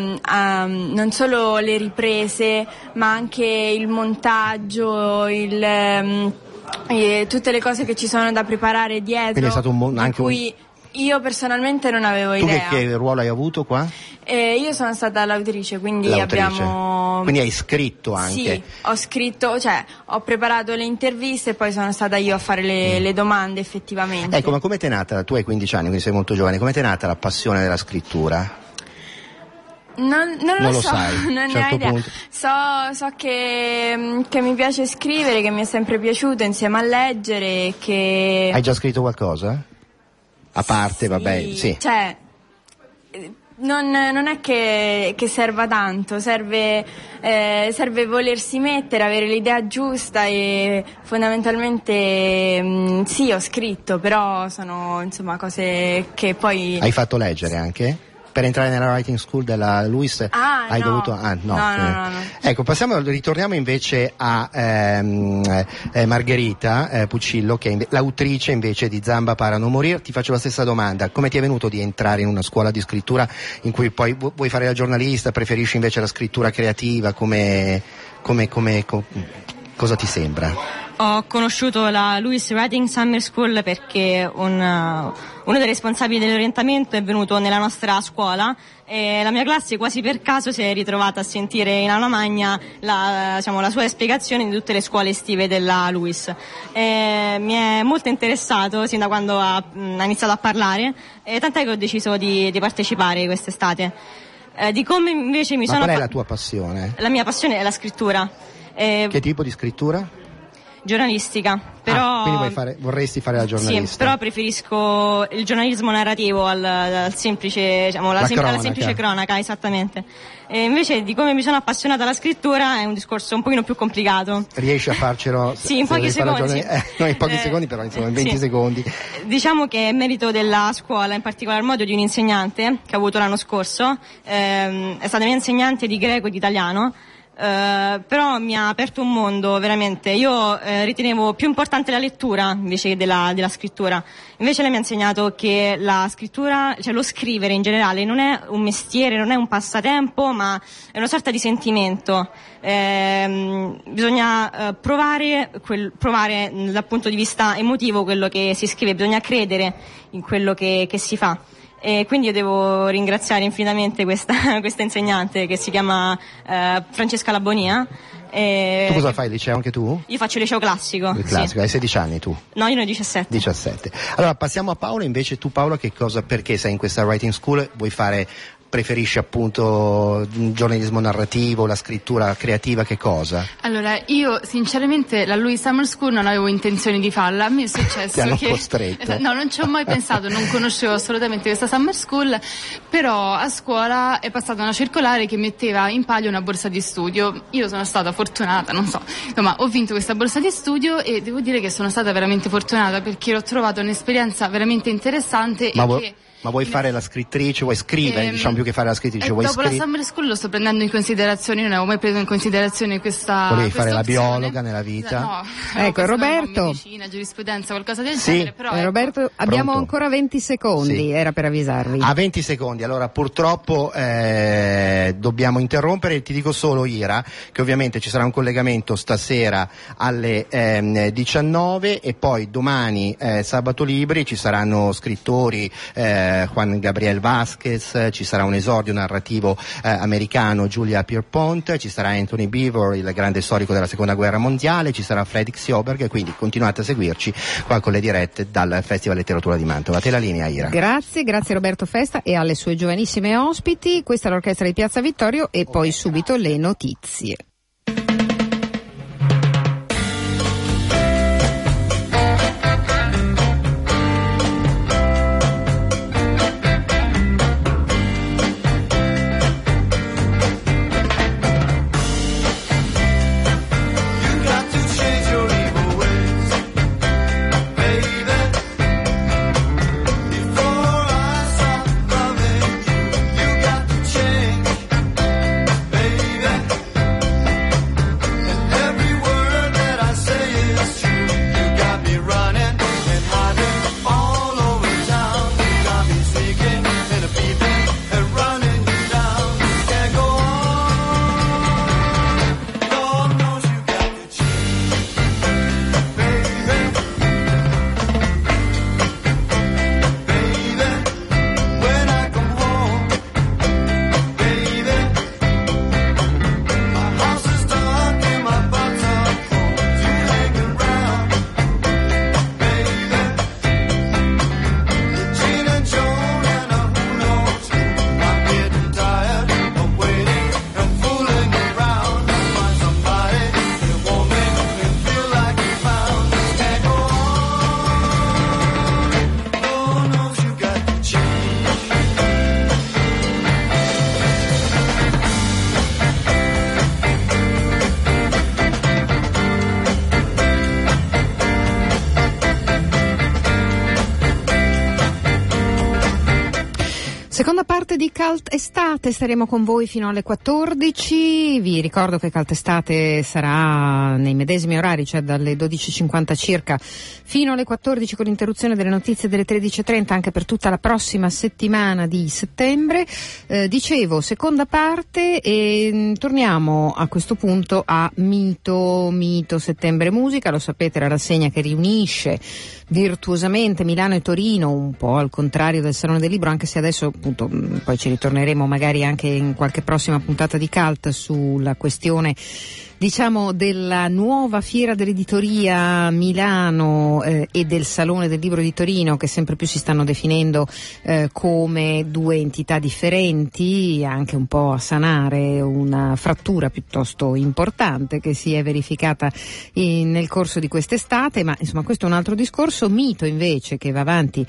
le riprese, ma anche il montaggio, tutte le cose che ci sono da preparare dietro. Quindi è stato io personalmente non avevo idea. Tu che ruolo hai avuto qua? Io sono stata l'autrice, quindi quindi hai scritto anche? Sì, ho scritto, cioè ho preparato le interviste e poi sono stata io a fare le domande effettivamente. Ecco, ma come t'è nata? Tu hai 15 anni, quindi sei molto giovane. Come t'è nata la passione della scrittura? Non lo so, non ne ho idea. So che mi piace scrivere, che mi è sempre piaciuto insieme a leggere, che... Hai già scritto qualcosa? A parte, sì, vabbè, sì. Cioè, non è che serva tanto, serve volersi mettere, avere l'idea giusta e fondamentalmente sì, ho scritto, però sono insomma cose che poi... Hai fatto leggere anche? Per entrare nella Writing School della LUISS hai dovuto... No. Ecco, ritorniamo invece a Margherita Pucillo, che è l'autrice invece di Zamba para no morire. Ti faccio la stessa domanda: come ti è venuto di entrare in una scuola di scrittura in cui poi vuoi fare la giornalista, preferisci invece la scrittura creativa? Cosa ti sembra? Ho conosciuto la LUISS Writing Summer School perché uno dei responsabili dell'orientamento è venuto nella nostra scuola e la mia classe quasi per caso si è ritrovata a sentire in aula magna la sua spiegazione di tutte le scuole estive della LUISS. Mi è molto interessato sin da quando ha iniziato a parlare, tant'è che ho deciso di partecipare quest'estate. Di come invece mi sono... Ma qual è la tua passione? La mia passione è la scrittura. Che tipo di scrittura? Giornalistica, però quindi vorresti fare la giornalista? Sì, però preferisco il giornalismo narrativo al semplice, alla semplice cronaca, esattamente. E invece di come mi sono appassionata alla scrittura è un discorso un pochino più complicato. Riesci a farcelo? Sì, in pochi secondi. Secondi, però insomma in 20 sì. secondi. Diciamo che è merito della scuola, in particolar modo di un insegnante che ho avuto l'anno scorso, è stata mia insegnante di greco e di italiano. Però mi ha aperto un mondo veramente. Io ritenevo più importante la lettura invece che della scrittura. Invece lei mi ha insegnato che la scrittura, lo scrivere in generale, non è un mestiere, non è un passatempo, ma è una sorta di sentimento. Bisogna provare dal punto di vista emotivo quello che si scrive, bisogna credere in quello che si fa. E quindi io devo ringraziare infinitamente questa insegnante che si chiama Francesca Labonia. Tu cosa fai, liceo anche tu? Io faccio liceo classico. Il classico, sì. Hai 16 anni tu? No, io ne ho 17. 17. Allora passiamo a Paolo, invece tu Paolo perché sei in questa writing school? Preferisci appunto giornalismo narrativo, la scrittura creativa, che cosa? Allora, io sinceramente la LUISS Summer School non avevo intenzione di farla, mi è successo costretto. No, non ci ho mai pensato, non conoscevo assolutamente questa Summer School, però a scuola è passata una circolare che metteva in palio una borsa di studio. Io sono stata fortunata, ho vinto questa borsa di studio e devo dire che sono stata veramente fortunata perché ho trovato un'esperienza veramente interessante. Ma vuoi fare la scrittrice, vuoi scrivere, più che fare la scrittrice, vuoi scrivere? Dopo la Summer School lo sto prendendo in considerazione, non avevo mai preso in considerazione questa Volevi fare la biologa nella vita? No, ecco, Roberto. Medicina, giurisprudenza, qualcosa del genere, però Roberto, abbiamo ancora 20 secondi, sì. Era per avvisarvi. A 20 secondi, allora purtroppo dobbiamo interrompere, ti dico solo Ira che ovviamente ci sarà un collegamento stasera alle 19 e poi domani sabato libri ci saranno scrittori Juan Gabriel Vasquez, ci sarà un esordio narrativo americano, Julia Pierpont, ci sarà Anthony Beevor, il grande storico della seconda guerra mondiale, ci sarà Fredrik Sjöberg, quindi continuate a seguirci qua con le dirette dal Festival Letteratura di Mantova. A te la linea, Ira. Grazie Roberto Festa e alle sue giovanissime ospiti. Questa è l'orchestra di Piazza Vittorio e poi subito le notizie. Seconda parte di Caltestate, staremo con voi fino alle 14. Vi ricordo che Caltestate sarà nei medesimi orari, cioè dalle 12.50 circa fino alle 14, con l'interruzione delle notizie delle 13.30, anche per tutta la prossima settimana di settembre. Dicevo, seconda parte, e torniamo a questo punto a Mito Settembre Musica. Lo sapete, la rassegna che riunisce virtuosamente Milano e Torino, un po' al contrario del Salone del Libro, anche se adesso, appunto, poi ci ritorneremo magari anche in qualche prossima puntata di Cult sulla questione, diciamo, della nuova fiera dell'editoria a Milano e del Salone del Libro di Torino, che sempre più si stanno definendo come due entità differenti, anche un po' a sanare una frattura piuttosto importante che si è verificata nel corso di quest'estate. Ma insomma, questo è un altro discorso. Mito invece, che va avanti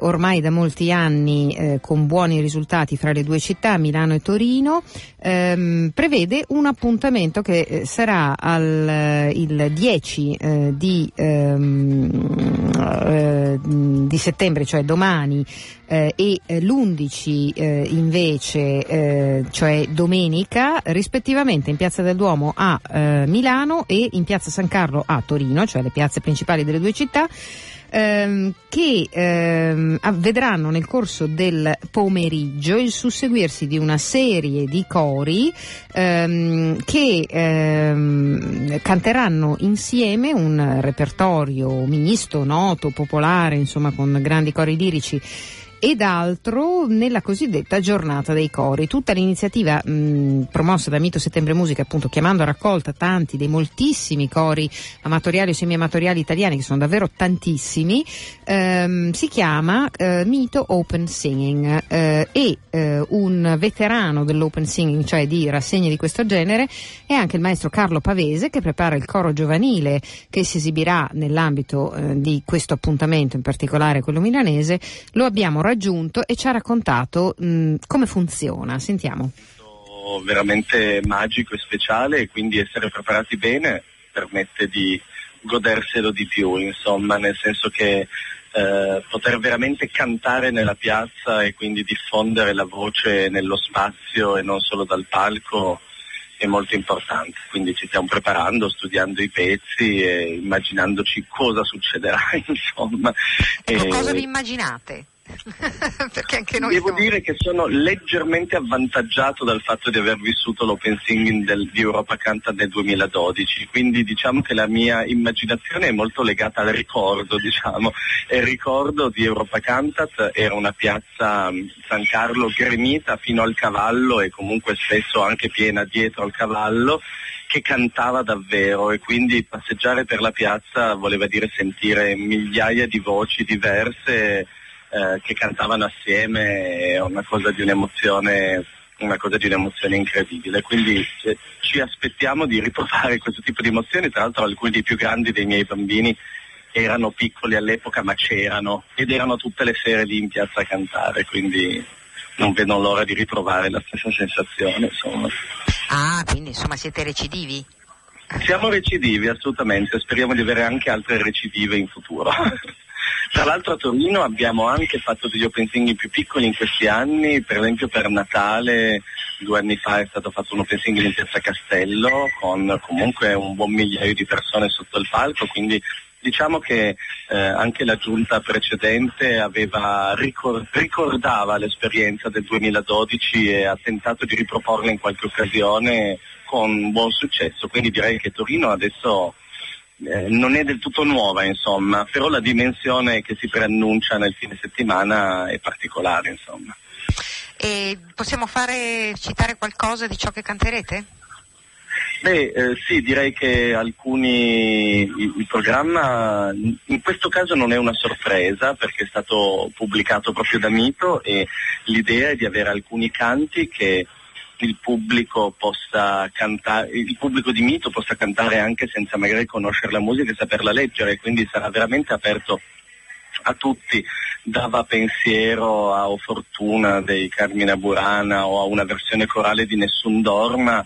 ormai da molti anni con buoni risultati fra le due città, Milano e Torino, prevede un appuntamento che sarà il 10 di settembre, cioè domani, e l'11 invece, cioè domenica, rispettivamente in Piazza del Duomo a Milano e in Piazza San Carlo a Torino, cioè le piazze principali delle due città, che vedranno nel corso del pomeriggio il susseguirsi di una serie di cori che canteranno insieme un repertorio misto, noto, popolare, insomma, con grandi cori lirici ed altro, nella cosiddetta giornata dei cori. Tutta l'iniziativa promossa da Mito Settembre Musica, appunto, chiamando a raccolta tanti dei moltissimi cori amatoriali o semiamatoriali italiani, che sono davvero tantissimi, si chiama Mito Open Singing, e un veterano dell'open singing, cioè di rassegne di questo genere, è anche il maestro Carlo Pavese, che prepara il coro giovanile che si esibirà nell'ambito di questo appuntamento, in particolare quello milanese. Lo abbiamo raggiunto e ci ha raccontato come funziona. Sentiamo. Veramente magico e speciale, e quindi essere preparati bene permette di goderselo di più, insomma, nel senso che poter veramente cantare nella piazza e quindi diffondere la voce nello spazio e non solo dal palco è molto importante. Quindi ci stiamo preparando, studiando i pezzi e immaginandoci cosa succederà, insomma. Cosa vi immaginate? Perché anche noi devo dire che sono leggermente avvantaggiato dal fatto di aver vissuto l'open singing di Europa Canta nel 2012, quindi diciamo che la mia immaginazione è molto legata al ricordo, diciamo, e il ricordo di Europa Cantat era una piazza San Carlo gremita fino al cavallo, e comunque spesso anche piena dietro al cavallo, che cantava davvero, e quindi passeggiare per la piazza voleva dire sentire migliaia di voci diverse che cantavano assieme. È una cosa di un'emozione incredibile, quindi ci aspettiamo di riprovare questo tipo di emozioni. Tra l'altro alcuni dei più grandi dei miei bambini erano piccoli all'epoca, ma c'erano, ed erano tutte le sere lì in piazza a cantare, quindi non vedo l'ora di riprovare la stessa sensazione, insomma. Quindi insomma siete recidivi? Siamo recidivi, assolutamente, speriamo di avere anche altre recidive in futuro. Tra l'altro a Torino abbiamo anche fatto degli open singing più piccoli in questi anni, per esempio per Natale 2 anni fa è stato fatto un open singing in Piazza Castello con comunque un buon migliaio di persone sotto il palco, quindi diciamo che anche la giunta precedente aveva ricordava l'esperienza del 2012 e ha tentato di riproporla in qualche occasione con buon successo, quindi direi che Torino adesso non è del tutto nuova, insomma, però la dimensione che si preannuncia nel fine settimana è particolare, insomma. E possiamo citare qualcosa di ciò che canterete? Sì, direi che alcuni, il programma in questo caso non è una sorpresa perché è stato pubblicato proprio da Mito, e l'idea è di avere alcuni canti che il pubblico di Mito possa cantare anche senza magari conoscere la musica e saperla leggere, quindi sarà veramente aperto a tutti. Dava pensiero a O Fortuna dei Carmina Burana, o a una versione corale di Nessun Dorma,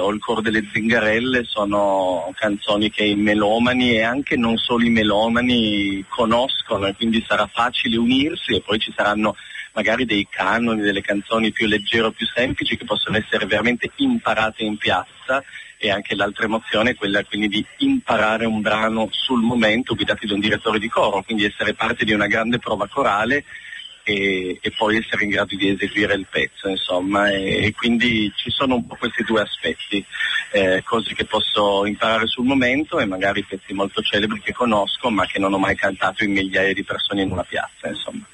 o il Coro delle Zingarelle. Sono canzoni che i melomani e anche non solo i melomani conoscono, e quindi sarà facile unirsi, e poi ci saranno magari dei canoni, delle canzoni più leggere o più semplici che possono essere veramente imparate in piazza. E anche l'altra emozione è quella quindi di imparare un brano sul momento guidati da un direttore di coro, quindi essere parte di una grande prova corale e poi essere in grado di eseguire il pezzo, insomma, e quindi ci sono un po' questi due aspetti, cose che posso imparare sul momento e magari pezzi molto celebri che conosco ma che non ho mai cantato in migliaia di persone in una piazza, insomma.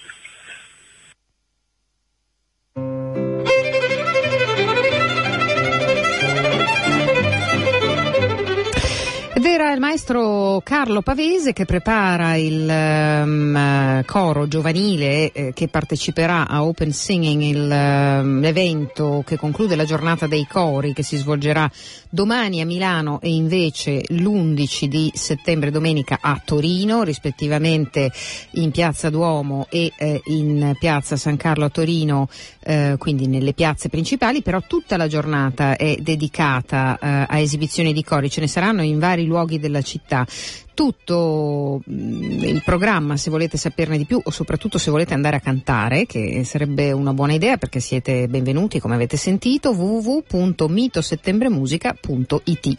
Era il maestro Carlo Pavese che prepara il coro giovanile che parteciperà a Open Singing, l'evento che conclude la giornata dei cori che si svolgerà domani a Milano e invece l'11 di settembre domenica a Torino, rispettivamente in Piazza Duomo e in Piazza San Carlo a Torino, quindi nelle piazze principali. Però tutta la giornata è dedicata a esibizioni di cori, ce ne saranno in vari luoghi della città. Tutto il programma, se volete saperne di più o soprattutto se volete andare a cantare, che sarebbe una buona idea perché siete benvenuti, come avete sentito, www.mitosettembremusica.it.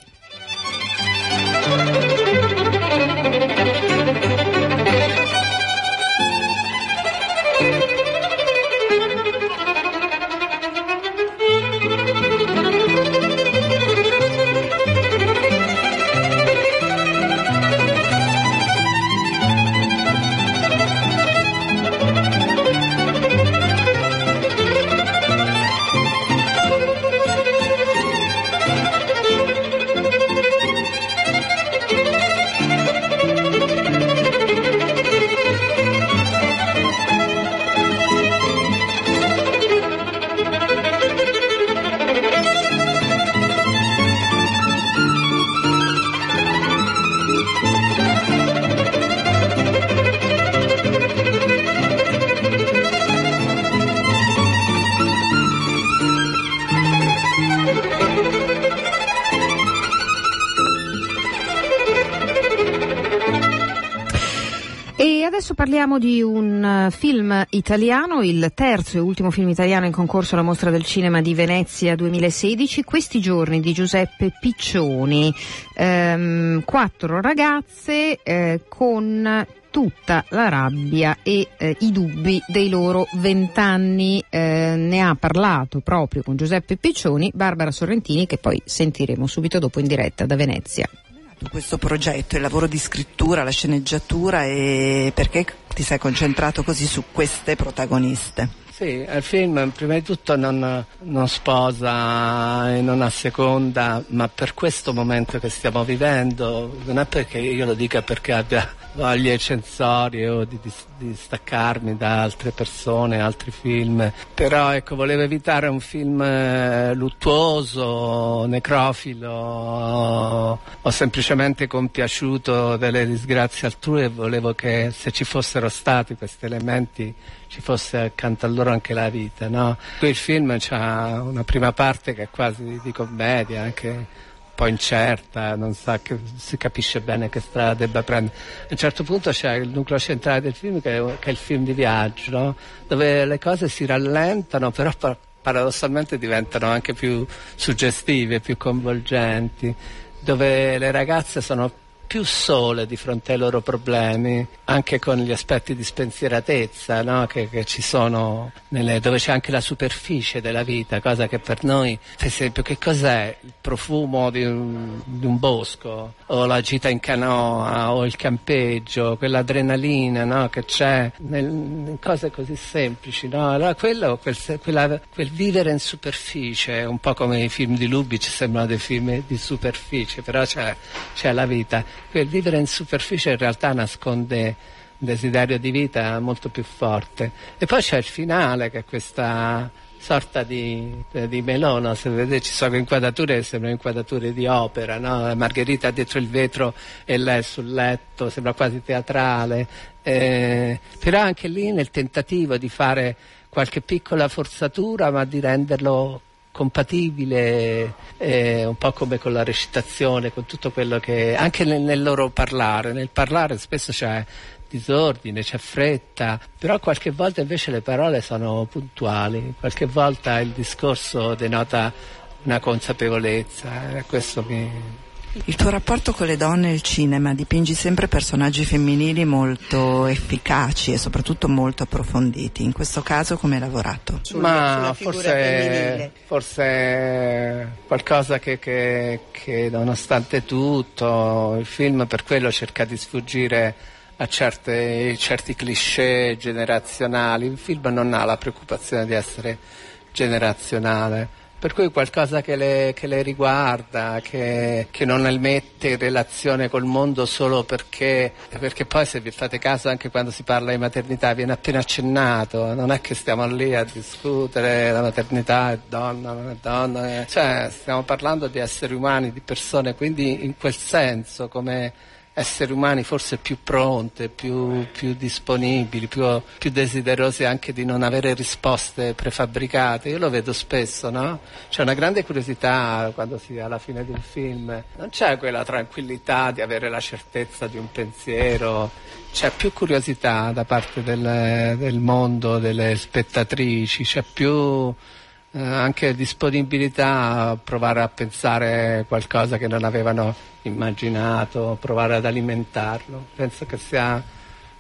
Parliamo di un film italiano, il terzo e ultimo film italiano in concorso alla Mostra del Cinema di Venezia 2016, Questi giorni di Giuseppe Piccioni. Quattro ragazze con tutta la rabbia e i dubbi dei loro 20 anni, ne ha parlato proprio con Giuseppe Piccioni Barbara Sorrentini, che poi sentiremo subito dopo in diretta da Venezia. Questo progetto, il lavoro di scrittura, la sceneggiatura, e perché ti sei concentrato così su queste protagoniste? Sì, il film prima di tutto non sposa e non asseconda, ma per questo momento che stiamo vivendo, non è perché io lo dica perché abbia voglie censorie o di staccarmi da altre persone, altri film, però ecco, volevo evitare un film luttuoso, necrofilo o semplicemente compiaciuto delle disgrazie altrui, e volevo che se ci fossero stati questi elementi ci fosse accanto a loro anche la vita, no? Qui il film c'ha una prima parte che è quasi di commedia, anche un po' incerta, non sa che si capisce bene che strada debba prendere. A un certo punto c'è il nucleo centrale del film che è il film di viaggio, no? Dove le cose si rallentano, però paradossalmente diventano anche più suggestive, più coinvolgenti, dove le ragazze sono più sole di fronte ai loro problemi, anche con gli aspetti di spensieratezza, no? Che ci sono, dove c'è anche la superficie della vita, cosa che per noi, per esempio, che cos'è il profumo di un bosco, o la gita in canoa, o il campeggio, quell'adrenalina, no? Che c'è in cose così semplici, no? Allora quel vivere in superficie, un po' come i film di Lubitsch, sembrano dei film di superficie, però c'è la vita. Quel vivere in superficie in realtà nasconde un desiderio di vita molto più forte. E poi c'è il finale, che è questa sorta di melona, se vedete ci sono inquadrature che sembrano inquadrature di opera, no? Margherita dietro il vetro e lei sul letto, sembra quasi teatrale, però anche lì nel tentativo di fare qualche piccola forzatura, ma di renderlo compatibile, un po' come con la recitazione, con tutto quello che anche nel loro parlare spesso c'è disordine, c'è fretta, però qualche volta invece le parole sono puntuali, qualche volta il discorso denota una consapevolezza, questo mi... Il tuo rapporto con le donne e il cinema, dipingi sempre personaggi femminili molto efficaci e soprattutto molto approfonditi. In questo caso come hai lavorato? Ma forse qualcosa che nonostante tutto il film per quello cerca di sfuggire a certi cliché generazionali. Il film non ha la preoccupazione di essere generazionale, per cui qualcosa che le riguarda, che non le mette in relazione col mondo solo perché poi, se vi fate caso, anche quando si parla di maternità viene appena accennato, non è che stiamo lì a discutere la maternità è donna, non è donna, cioè stiamo parlando di esseri umani, di persone, quindi in quel senso come esseri umani forse più pronte, più disponibili, più desiderosi anche di non avere risposte prefabbricate. Io lo vedo spesso, no? C'è una grande curiosità quando si è alla fine di un film, non c'è quella tranquillità di avere la certezza di un pensiero, c'è più curiosità da parte del mondo, delle spettatrici, c'è più... anche disponibilità a provare a pensare qualcosa che non avevano immaginato, provare ad alimentarlo. Penso che sia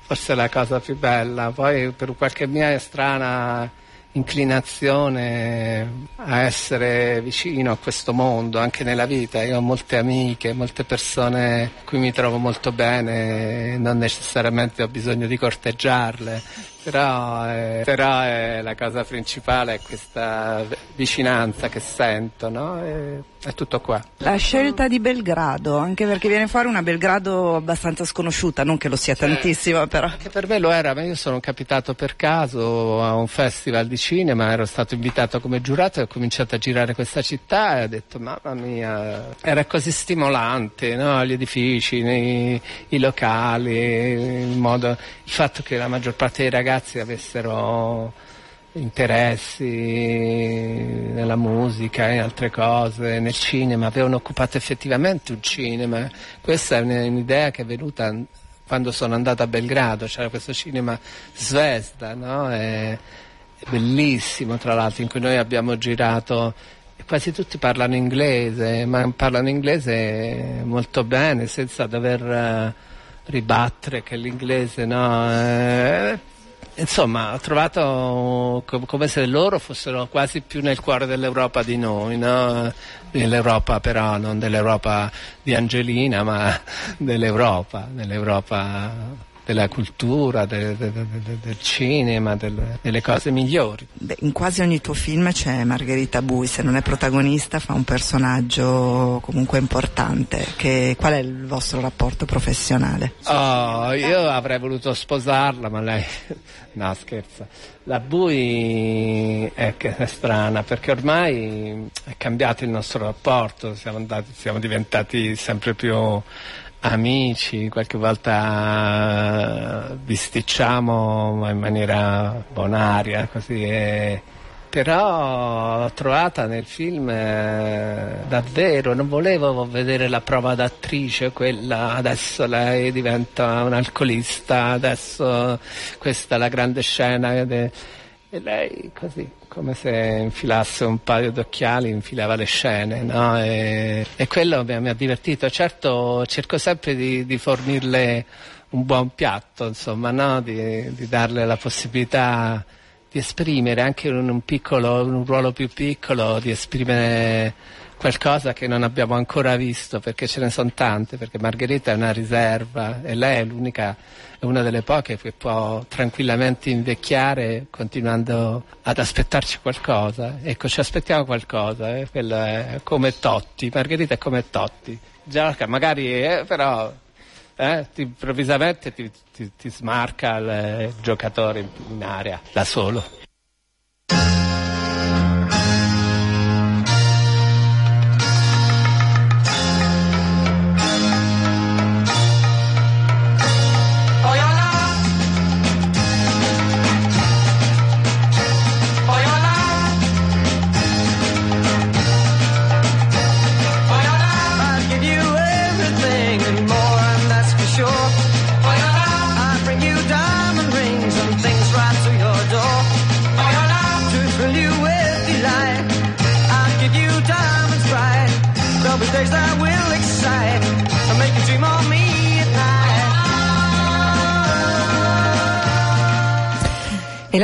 forse la cosa più bella. Poi per qualche mia strana inclinazione a essere vicino a questo mondo, anche nella vita. Io ho molte amiche, molte persone cui mi trovo molto bene, non necessariamente ho bisogno di corteggiarle. Però la cosa principale è questa vicinanza che sento, no? È tutto qua. La scelta di Belgrado, anche perché viene fuori una Belgrado abbastanza sconosciuta, non che lo sia tantissima, però. Che per me lo era, ma io sono capitato per caso a un festival di cinema, ero stato invitato come giurato e ho cominciato a girare questa città e ho detto, mamma mia, era così stimolante, no? Gli edifici, i locali, il fatto che la maggior parte dei ragazzi avessero interessi nella musica e altre cose, nel cinema, avevano occupato effettivamente un cinema. Questa è un'idea che è venuta quando sono andato a Belgrado, c'era questo cinema Zvezda, no? È bellissimo, tra l'altro, in cui noi abbiamo girato. Quasi tutti parlano inglese, ma parlano inglese molto bene, senza dover ribattere che l'inglese, no? Insomma, ho trovato come se loro fossero quasi più nel cuore dell'Europa di noi, no? Dell'Europa, però non dell'Europa di Angelina, ma dell'Europa della cultura, del cinema, delle cose migliori. Beh, in quasi ogni tuo film c'è Margherita Bui, se non è protagonista fa un personaggio comunque importante. Qual è il vostro rapporto professionale? Oh, io avrei voluto sposarla, ma lei... No, scherzo. La Bui è strana, perché ormai è cambiato il nostro rapporto, siamo diventati sempre più amici, qualche volta bisticciamo ma in maniera bonaria, così è. Però l'ho trovata nel film davvero, non volevo vedere la prova d'attrice, quella adesso lei diventa un'alcolista, adesso questa è la grande scena e lei così, come se infilasse un paio d'occhiali, infilava le scene, no? E quello mi ha divertito. Certo, cerco sempre di fornirle un buon piatto, insomma, no? Di darle la possibilità di esprimere anche un ruolo più piccolo, di esprimere qualcosa che non abbiamo ancora visto, perché ce ne sono tante, perché Margherita è una riserva e lei è una delle poche che può tranquillamente invecchiare continuando ad aspettarci qualcosa. Ecco, ci aspettiamo qualcosa, eh? Quello è come Totti, Margherita è come Totti, gioca magari però improvvisamente ti smarca il giocatore in area da solo.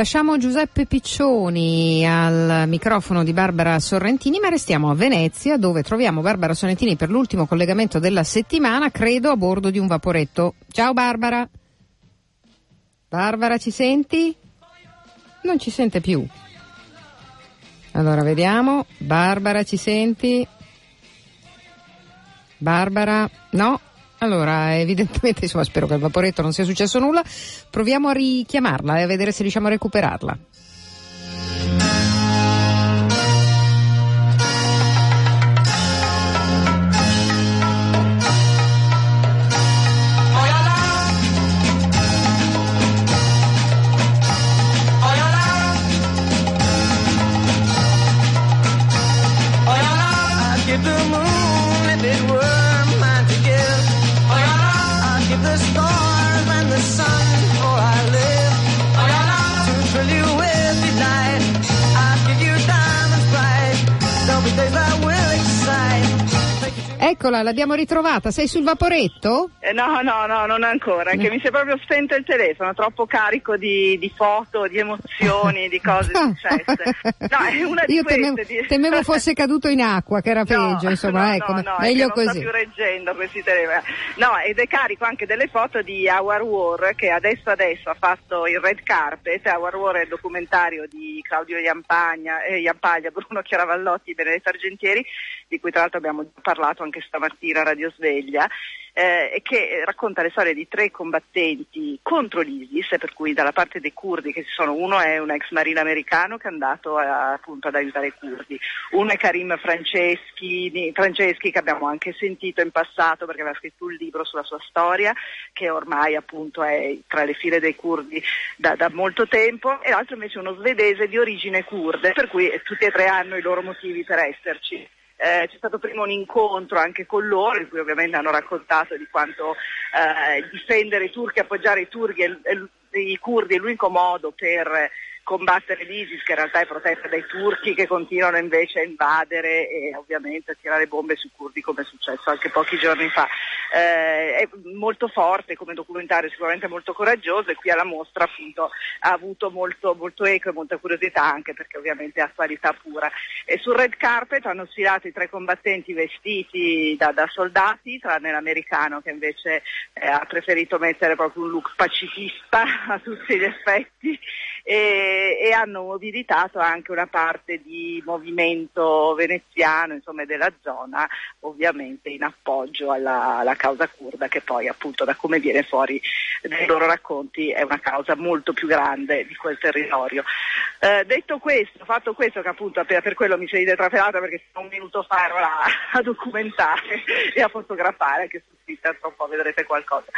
Lasciamo Giuseppe Piccioni al microfono di Barbara Sorrentini, ma restiamo a Venezia, dove troviamo Barbara Sorrentini per l'ultimo collegamento della settimana, credo a bordo di un vaporetto. Ciao Barbara. Barbara, ci senti? Non ci sente più. Allora vediamo. Barbara, ci senti? Barbara? No? Allora, evidentemente, insomma, spero che al vaporetto non sia successo nulla. Proviamo a richiamarla e a vedere se riusciamo a recuperarla. Eccola, l'abbiamo ritrovata. Sei sul vaporetto? No, non ancora, che mi si è proprio spento il telefono, troppo carico di foto, di emozioni, di cose successe. No, è una di temevo fosse caduto in acqua, che era peggio, insomma, no, meglio così. Non sto più reggendo questi telefoni. No, ed è carico anche delle foto di Our War, che adesso ha fatto il red carpet. Our War è il documentario di Claudio Iampaglia, Bruno Chiaravallotti, Benedetta Argentieri, di cui tra l'altro abbiamo parlato anche stamattina Radio Sveglia, che racconta le storie di 3 combattenti contro l'ISIS, per cui dalla parte dei curdi che ci sono, uno è un ex marina americano che è andato appunto ad aiutare i curdi, uno è Karim Franceschi, che abbiamo anche sentito in passato perché aveva scritto un libro sulla sua storia, che ormai appunto è tra le file dei curdi da molto tempo, e l'altro invece uno svedese di origine kurde, per cui tutti e 3 hanno i loro motivi per esserci. C'è stato prima un incontro anche con loro, in cui ovviamente hanno raccontato di quanto difendere i turchi, appoggiare i turchi e i curdi è l'unico modo per combattere l'ISIS, che in realtà è protetta dai turchi, che continuano invece a invadere e ovviamente a tirare bombe sui curdi, come è successo anche pochi giorni fa. È molto forte come documentario, sicuramente molto coraggioso, e qui alla mostra appunto ha avuto molto eco e molta curiosità, anche perché ovviamente è attualità pura. E sul red carpet hanno sfilato i 3 combattenti vestiti da soldati, tranne l'americano che invece ha preferito mettere proprio un look pacifista a tutti gli effetti, e hanno mobilitato anche una parte di movimento veneziano, insomma, della zona, ovviamente in appoggio alla causa curda, che poi appunto, da come viene fuori dai loro racconti, è una causa molto più grande di quel territorio. Detto questo, fatto questo, che appunto per quello mi sei detrafelata, perché un minuto fa ero là a documentare e a fotografare, che su Twitter tra un po' vedrete qualcosa.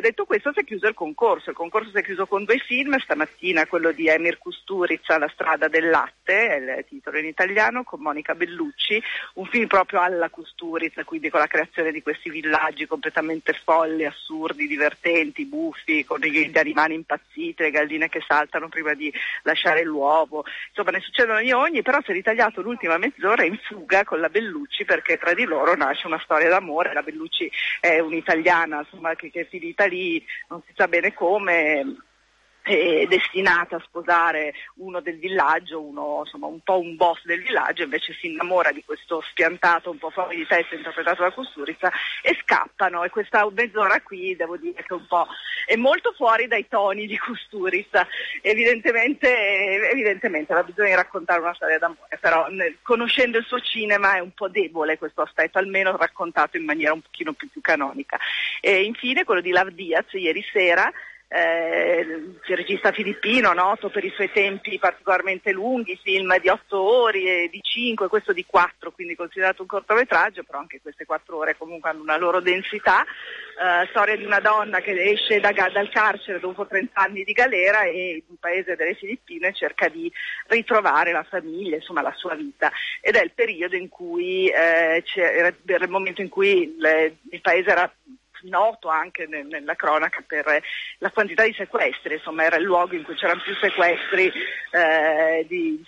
Detto questo, si è chiuso il concorso si è chiuso con 2 film, stamattina quello di Emir Kusturica, La strada del latte, è il titolo in italiano, con Monica Bellucci, un film proprio alla Kusturica, quindi con la creazione di questi villaggi completamente folli, assurdi, divertenti, buffi, con gli animali impazziti, le galline che saltano prima di lasciare l'uovo, insomma ne succedono di ogni, però si è ritagliato l'ultima mezz'ora in fuga con la Bellucci, perché tra di loro nasce una storia d'amore. La Bellucci è un'italiana, insomma, che è finita lì, non si sa bene come, è destinata a sposare uno del villaggio, uno insomma un po' un boss del villaggio, invece si innamora di questo spiantato un po' fuori di testa interpretato da Kusturica, e scappano. E questa mezz'ora qui devo dire che un po' è molto fuori dai toni di Kusturica, evidentemente aveva bisogno di raccontare una storia d'amore, però conoscendo il suo cinema è un po' debole questo aspetto, almeno raccontato in maniera un pochino più canonica. E infine quello di Lav Diaz, ieri sera, il regista filippino, noto per i suoi tempi particolarmente lunghi, film di 8 ore, di 5, questo di 4, quindi considerato un cortometraggio, però anche queste 4 ore comunque hanno una loro densità. Storia di una donna che esce dal carcere dopo 30 anni di galera, e in un paese delle Filippine cerca di ritrovare la famiglia, insomma la sua vita, ed è il periodo in cui era il momento in cui il paese era noto anche nella cronaca per la quantità di sequestri, insomma era il luogo in cui c'erano più sequestri,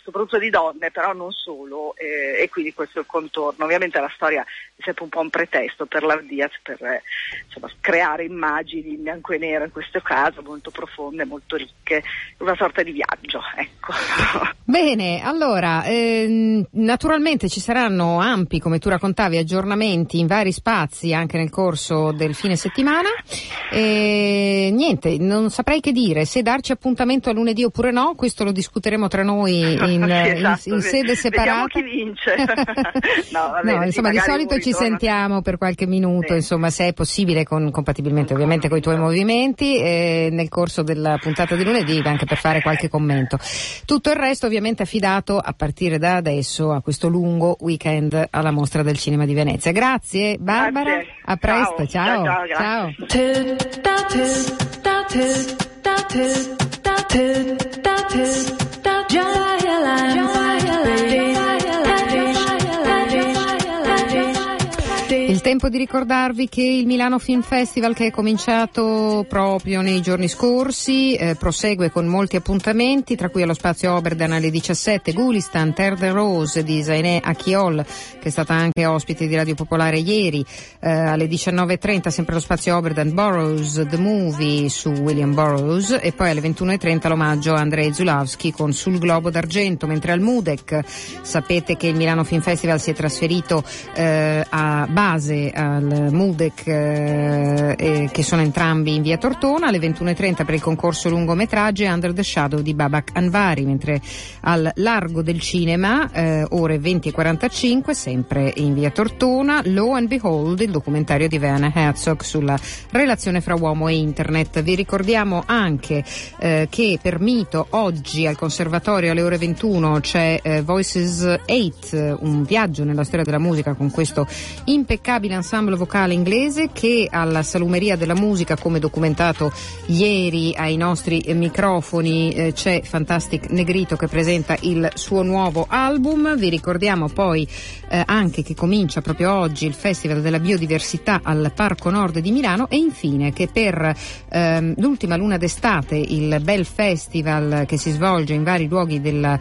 soprattutto di donne, però non solo, e quindi questo è il contorno. Ovviamente la storia è sempre un po' un pretesto per l'Ardiaz, per insomma, creare immagini in bianco e nero in questo caso, molto profonde, molto ricche, una sorta di viaggio, ecco. Bene, allora naturalmente ci saranno ampi, come tu raccontavi, aggiornamenti in vari spazi anche nel corso del fine settimana, e niente, non saprei che dire, se darci appuntamento a lunedì oppure no, questo lo discuteremo tra noi in sede separata. Vediamo chi vince. No, va bene, no, insomma, di solito ci sentiamo per qualche minuto, sì, insomma, se è possibile, compatibilmente ovviamente con i tuoi movimenti, nel corso della puntata di lunedì, anche per fare qualche commento. Tutto il resto ovviamente affidato a partire da adesso a questo lungo weekend alla Mostra del Cinema di Venezia. Grazie Barbara, grazie. A presto, ciao. Ciao. Tempo di ricordarvi che il Milano Film Festival, che è cominciato proprio nei giorni scorsi, prosegue con molti appuntamenti, tra cui allo Spazio Oberdan alle 17 Gulistan, Terre de Rose di Zainè Akhiol, che è stata anche ospite di Radio Popolare ieri, alle 19.30 sempre allo Spazio Oberdan Burroughs The Movie su William Burroughs, e poi alle 21.30 l'omaggio a Andrei Zulawski con Sul Globo d'Argento. Mentre al MUDEC sapete che il Milano Film Festival si è trasferito a base al MUDEC, che sono entrambi in via Tortona, alle 21.30 per il concorso lungometraggi Under the Shadow di Babak Anvari, mentre al Largo del Cinema, ore 20.45 sempre in via Tortona, Law and Behold, il documentario di Werner Herzog sulla relazione fra uomo e internet. Vi ricordiamo anche che per Mito oggi al Conservatorio alle ore 21 c'è Voices 8, un viaggio nella storia della musica con questo impeccabile ensemble vocale inglese, che alla Salumeria della Musica, come documentato ieri ai nostri microfoni, c'è Fantastic Negrito che presenta il suo nuovo album. Vi ricordiamo poi anche che comincia proprio oggi il Festival della Biodiversità al Parco Nord di Milano, e infine che per l'ultima luna d'estate il Bel Festival, che si svolge in vari luoghi della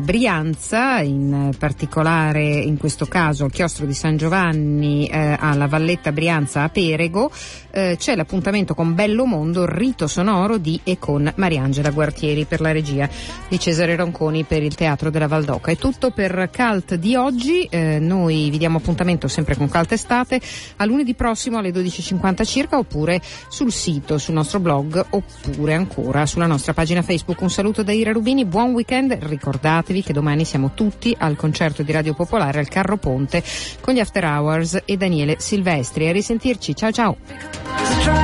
Brianza, in particolare in questo caso al Chiostro di San Giovanni, alla Valletta Brianza a Perego, c'è l'appuntamento con Bello Mondo, rito sonoro di e con Mariangela Guartieri, per la regia di Cesare Ronconi per il Teatro della Valdoca. È tutto per Cult di oggi, noi vi diamo appuntamento sempre con Caltestate a lunedì prossimo alle 12.50 circa, oppure sul sito, sul nostro blog, oppure ancora sulla nostra pagina Facebook. Un saluto da Ira Rubini, buon weekend, ricordatevi che domani siamo tutti al concerto di Radio Popolare al Carro Ponte con gli After Hours e Daniele Silvestri. A risentirci, ciao ciao.